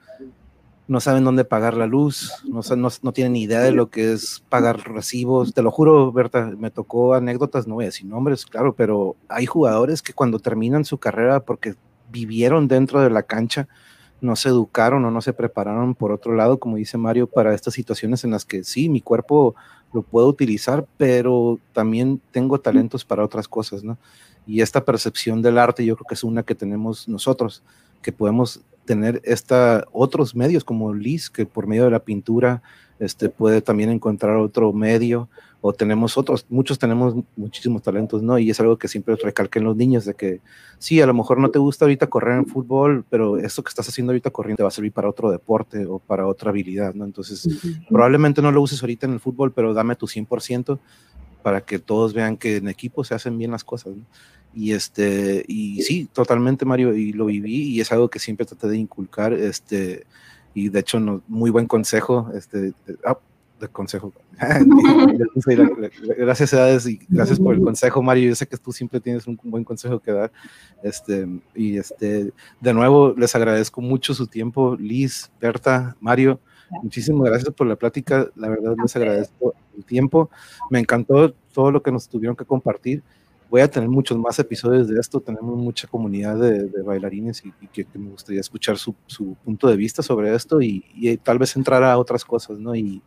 no saben dónde pagar la luz, no, no, no tienen idea de lo que es pagar recibos. Te lo juro, Berta, me tocó anécdotas, no voy a decir nombres, claro, pero hay jugadores que cuando terminan su carrera porque vivieron dentro de la cancha, no se educaron o no se prepararon por otro lado, como dice Mario, para estas situaciones en las que sí, mi cuerpo lo puedo utilizar, pero también tengo talentos para otras cosas, ¿no? Y esta percepción del arte yo creo que es una que tenemos nosotros, que podemos tener esta, otros medios como Liz, que por medio de la pintura este, puede también encontrar otro medio, o tenemos otros, muchos tenemos muchísimos talentos, ¿no? Y es algo que siempre recalquen los niños, de que sí, a lo mejor no te gusta ahorita correr en fútbol, pero esto que estás haciendo ahorita corriendo te va a servir para otro deporte o para otra habilidad, ¿no? Entonces, uh-huh. probablemente no lo uses ahorita en el fútbol, pero dame tu cien por ciento para que todos vean que en equipo se hacen bien las cosas, ¿no? Y, este, y sí, totalmente, Mario, y lo viví, y es algo que siempre traté de inculcar, este, y de hecho, no, muy buen consejo, este, ah, de consejo. Gracias, Edades, y gracias por el consejo, Mario. Yo sé que tú siempre tienes un buen consejo que dar. Este, y este, de nuevo, les agradezco mucho su tiempo, Liz, Berta, Mario. Muchísimas gracias por la plática. La verdad, les agradezco el tiempo. Me encantó todo lo que nos tuvieron que compartir. Voy a tener muchos más episodios de esto, tenemos mucha comunidad de, de bailarines y, y que, que me gustaría escuchar su, su punto de vista sobre esto y, y tal vez entrar a otras cosas, ¿no? Y,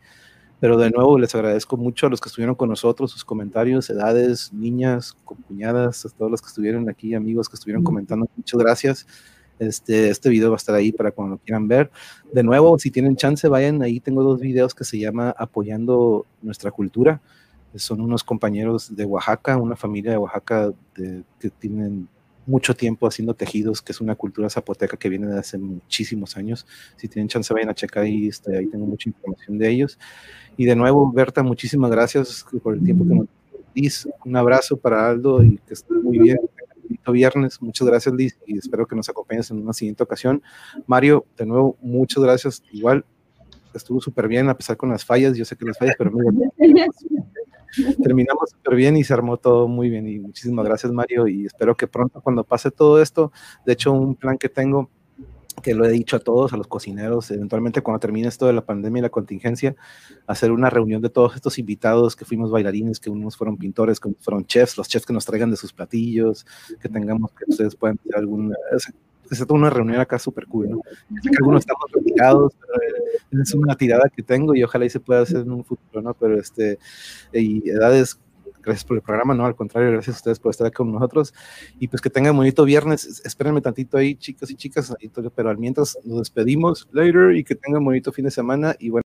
pero de nuevo les agradezco mucho a los que estuvieron con nosotros, sus comentarios, edades, niñas, cuñadas, a todos los que estuvieron aquí, amigos que estuvieron comentando, muchas gracias. Este, este video va a estar ahí para cuando lo quieran ver. De nuevo, si tienen chance, vayan, ahí tengo dos videos que se llama Apoyando Nuestra Cultura. Son unos compañeros de Oaxaca, una familia de Oaxaca de, que tienen mucho tiempo haciendo tejidos, que es una cultura zapoteca que viene de hace muchísimos años. Si tienen chance, vayan a checar ahí, este, ahí tengo mucha información de ellos. Y de nuevo, Berta, muchísimas gracias por el tiempo que nos diste. Un abrazo para Aldo y que estés muy bien. Viernes, muchas gracias, Liz, y espero que nos acompañes en una siguiente ocasión. Mario, de nuevo, muchas gracias. Igual, estuvo súper bien, a pesar con las fallas, yo sé que las fallas, pero mira, terminamos súper bien y se armó todo muy bien, y muchísimas gracias, Mario, y espero que pronto, cuando pase todo esto, de hecho, un plan que tengo, que lo he dicho a todos, a los cocineros, eventualmente cuando termine esto de la pandemia y la contingencia, hacer una reunión de todos estos invitados que fuimos bailarines, que unos fueron pintores, que unos fueron chefs, los chefs que nos traigan de sus platillos, que tengamos, que ustedes puedan hacer alguna... Es una reunión acá súper cool, ¿no? Sé que algunos estamos retirados, pero es una tirada que tengo y ojalá y se pueda hacer en un futuro, ¿no? Pero este, y edades... Gracias por el programa, no, al contrario, gracias a ustedes por estar aquí con nosotros, y pues que tengan bonito viernes, espérenme tantito ahí, chicos y chicas, pero al mientras nos despedimos, later, y que tengan bonito fin de semana, y bueno.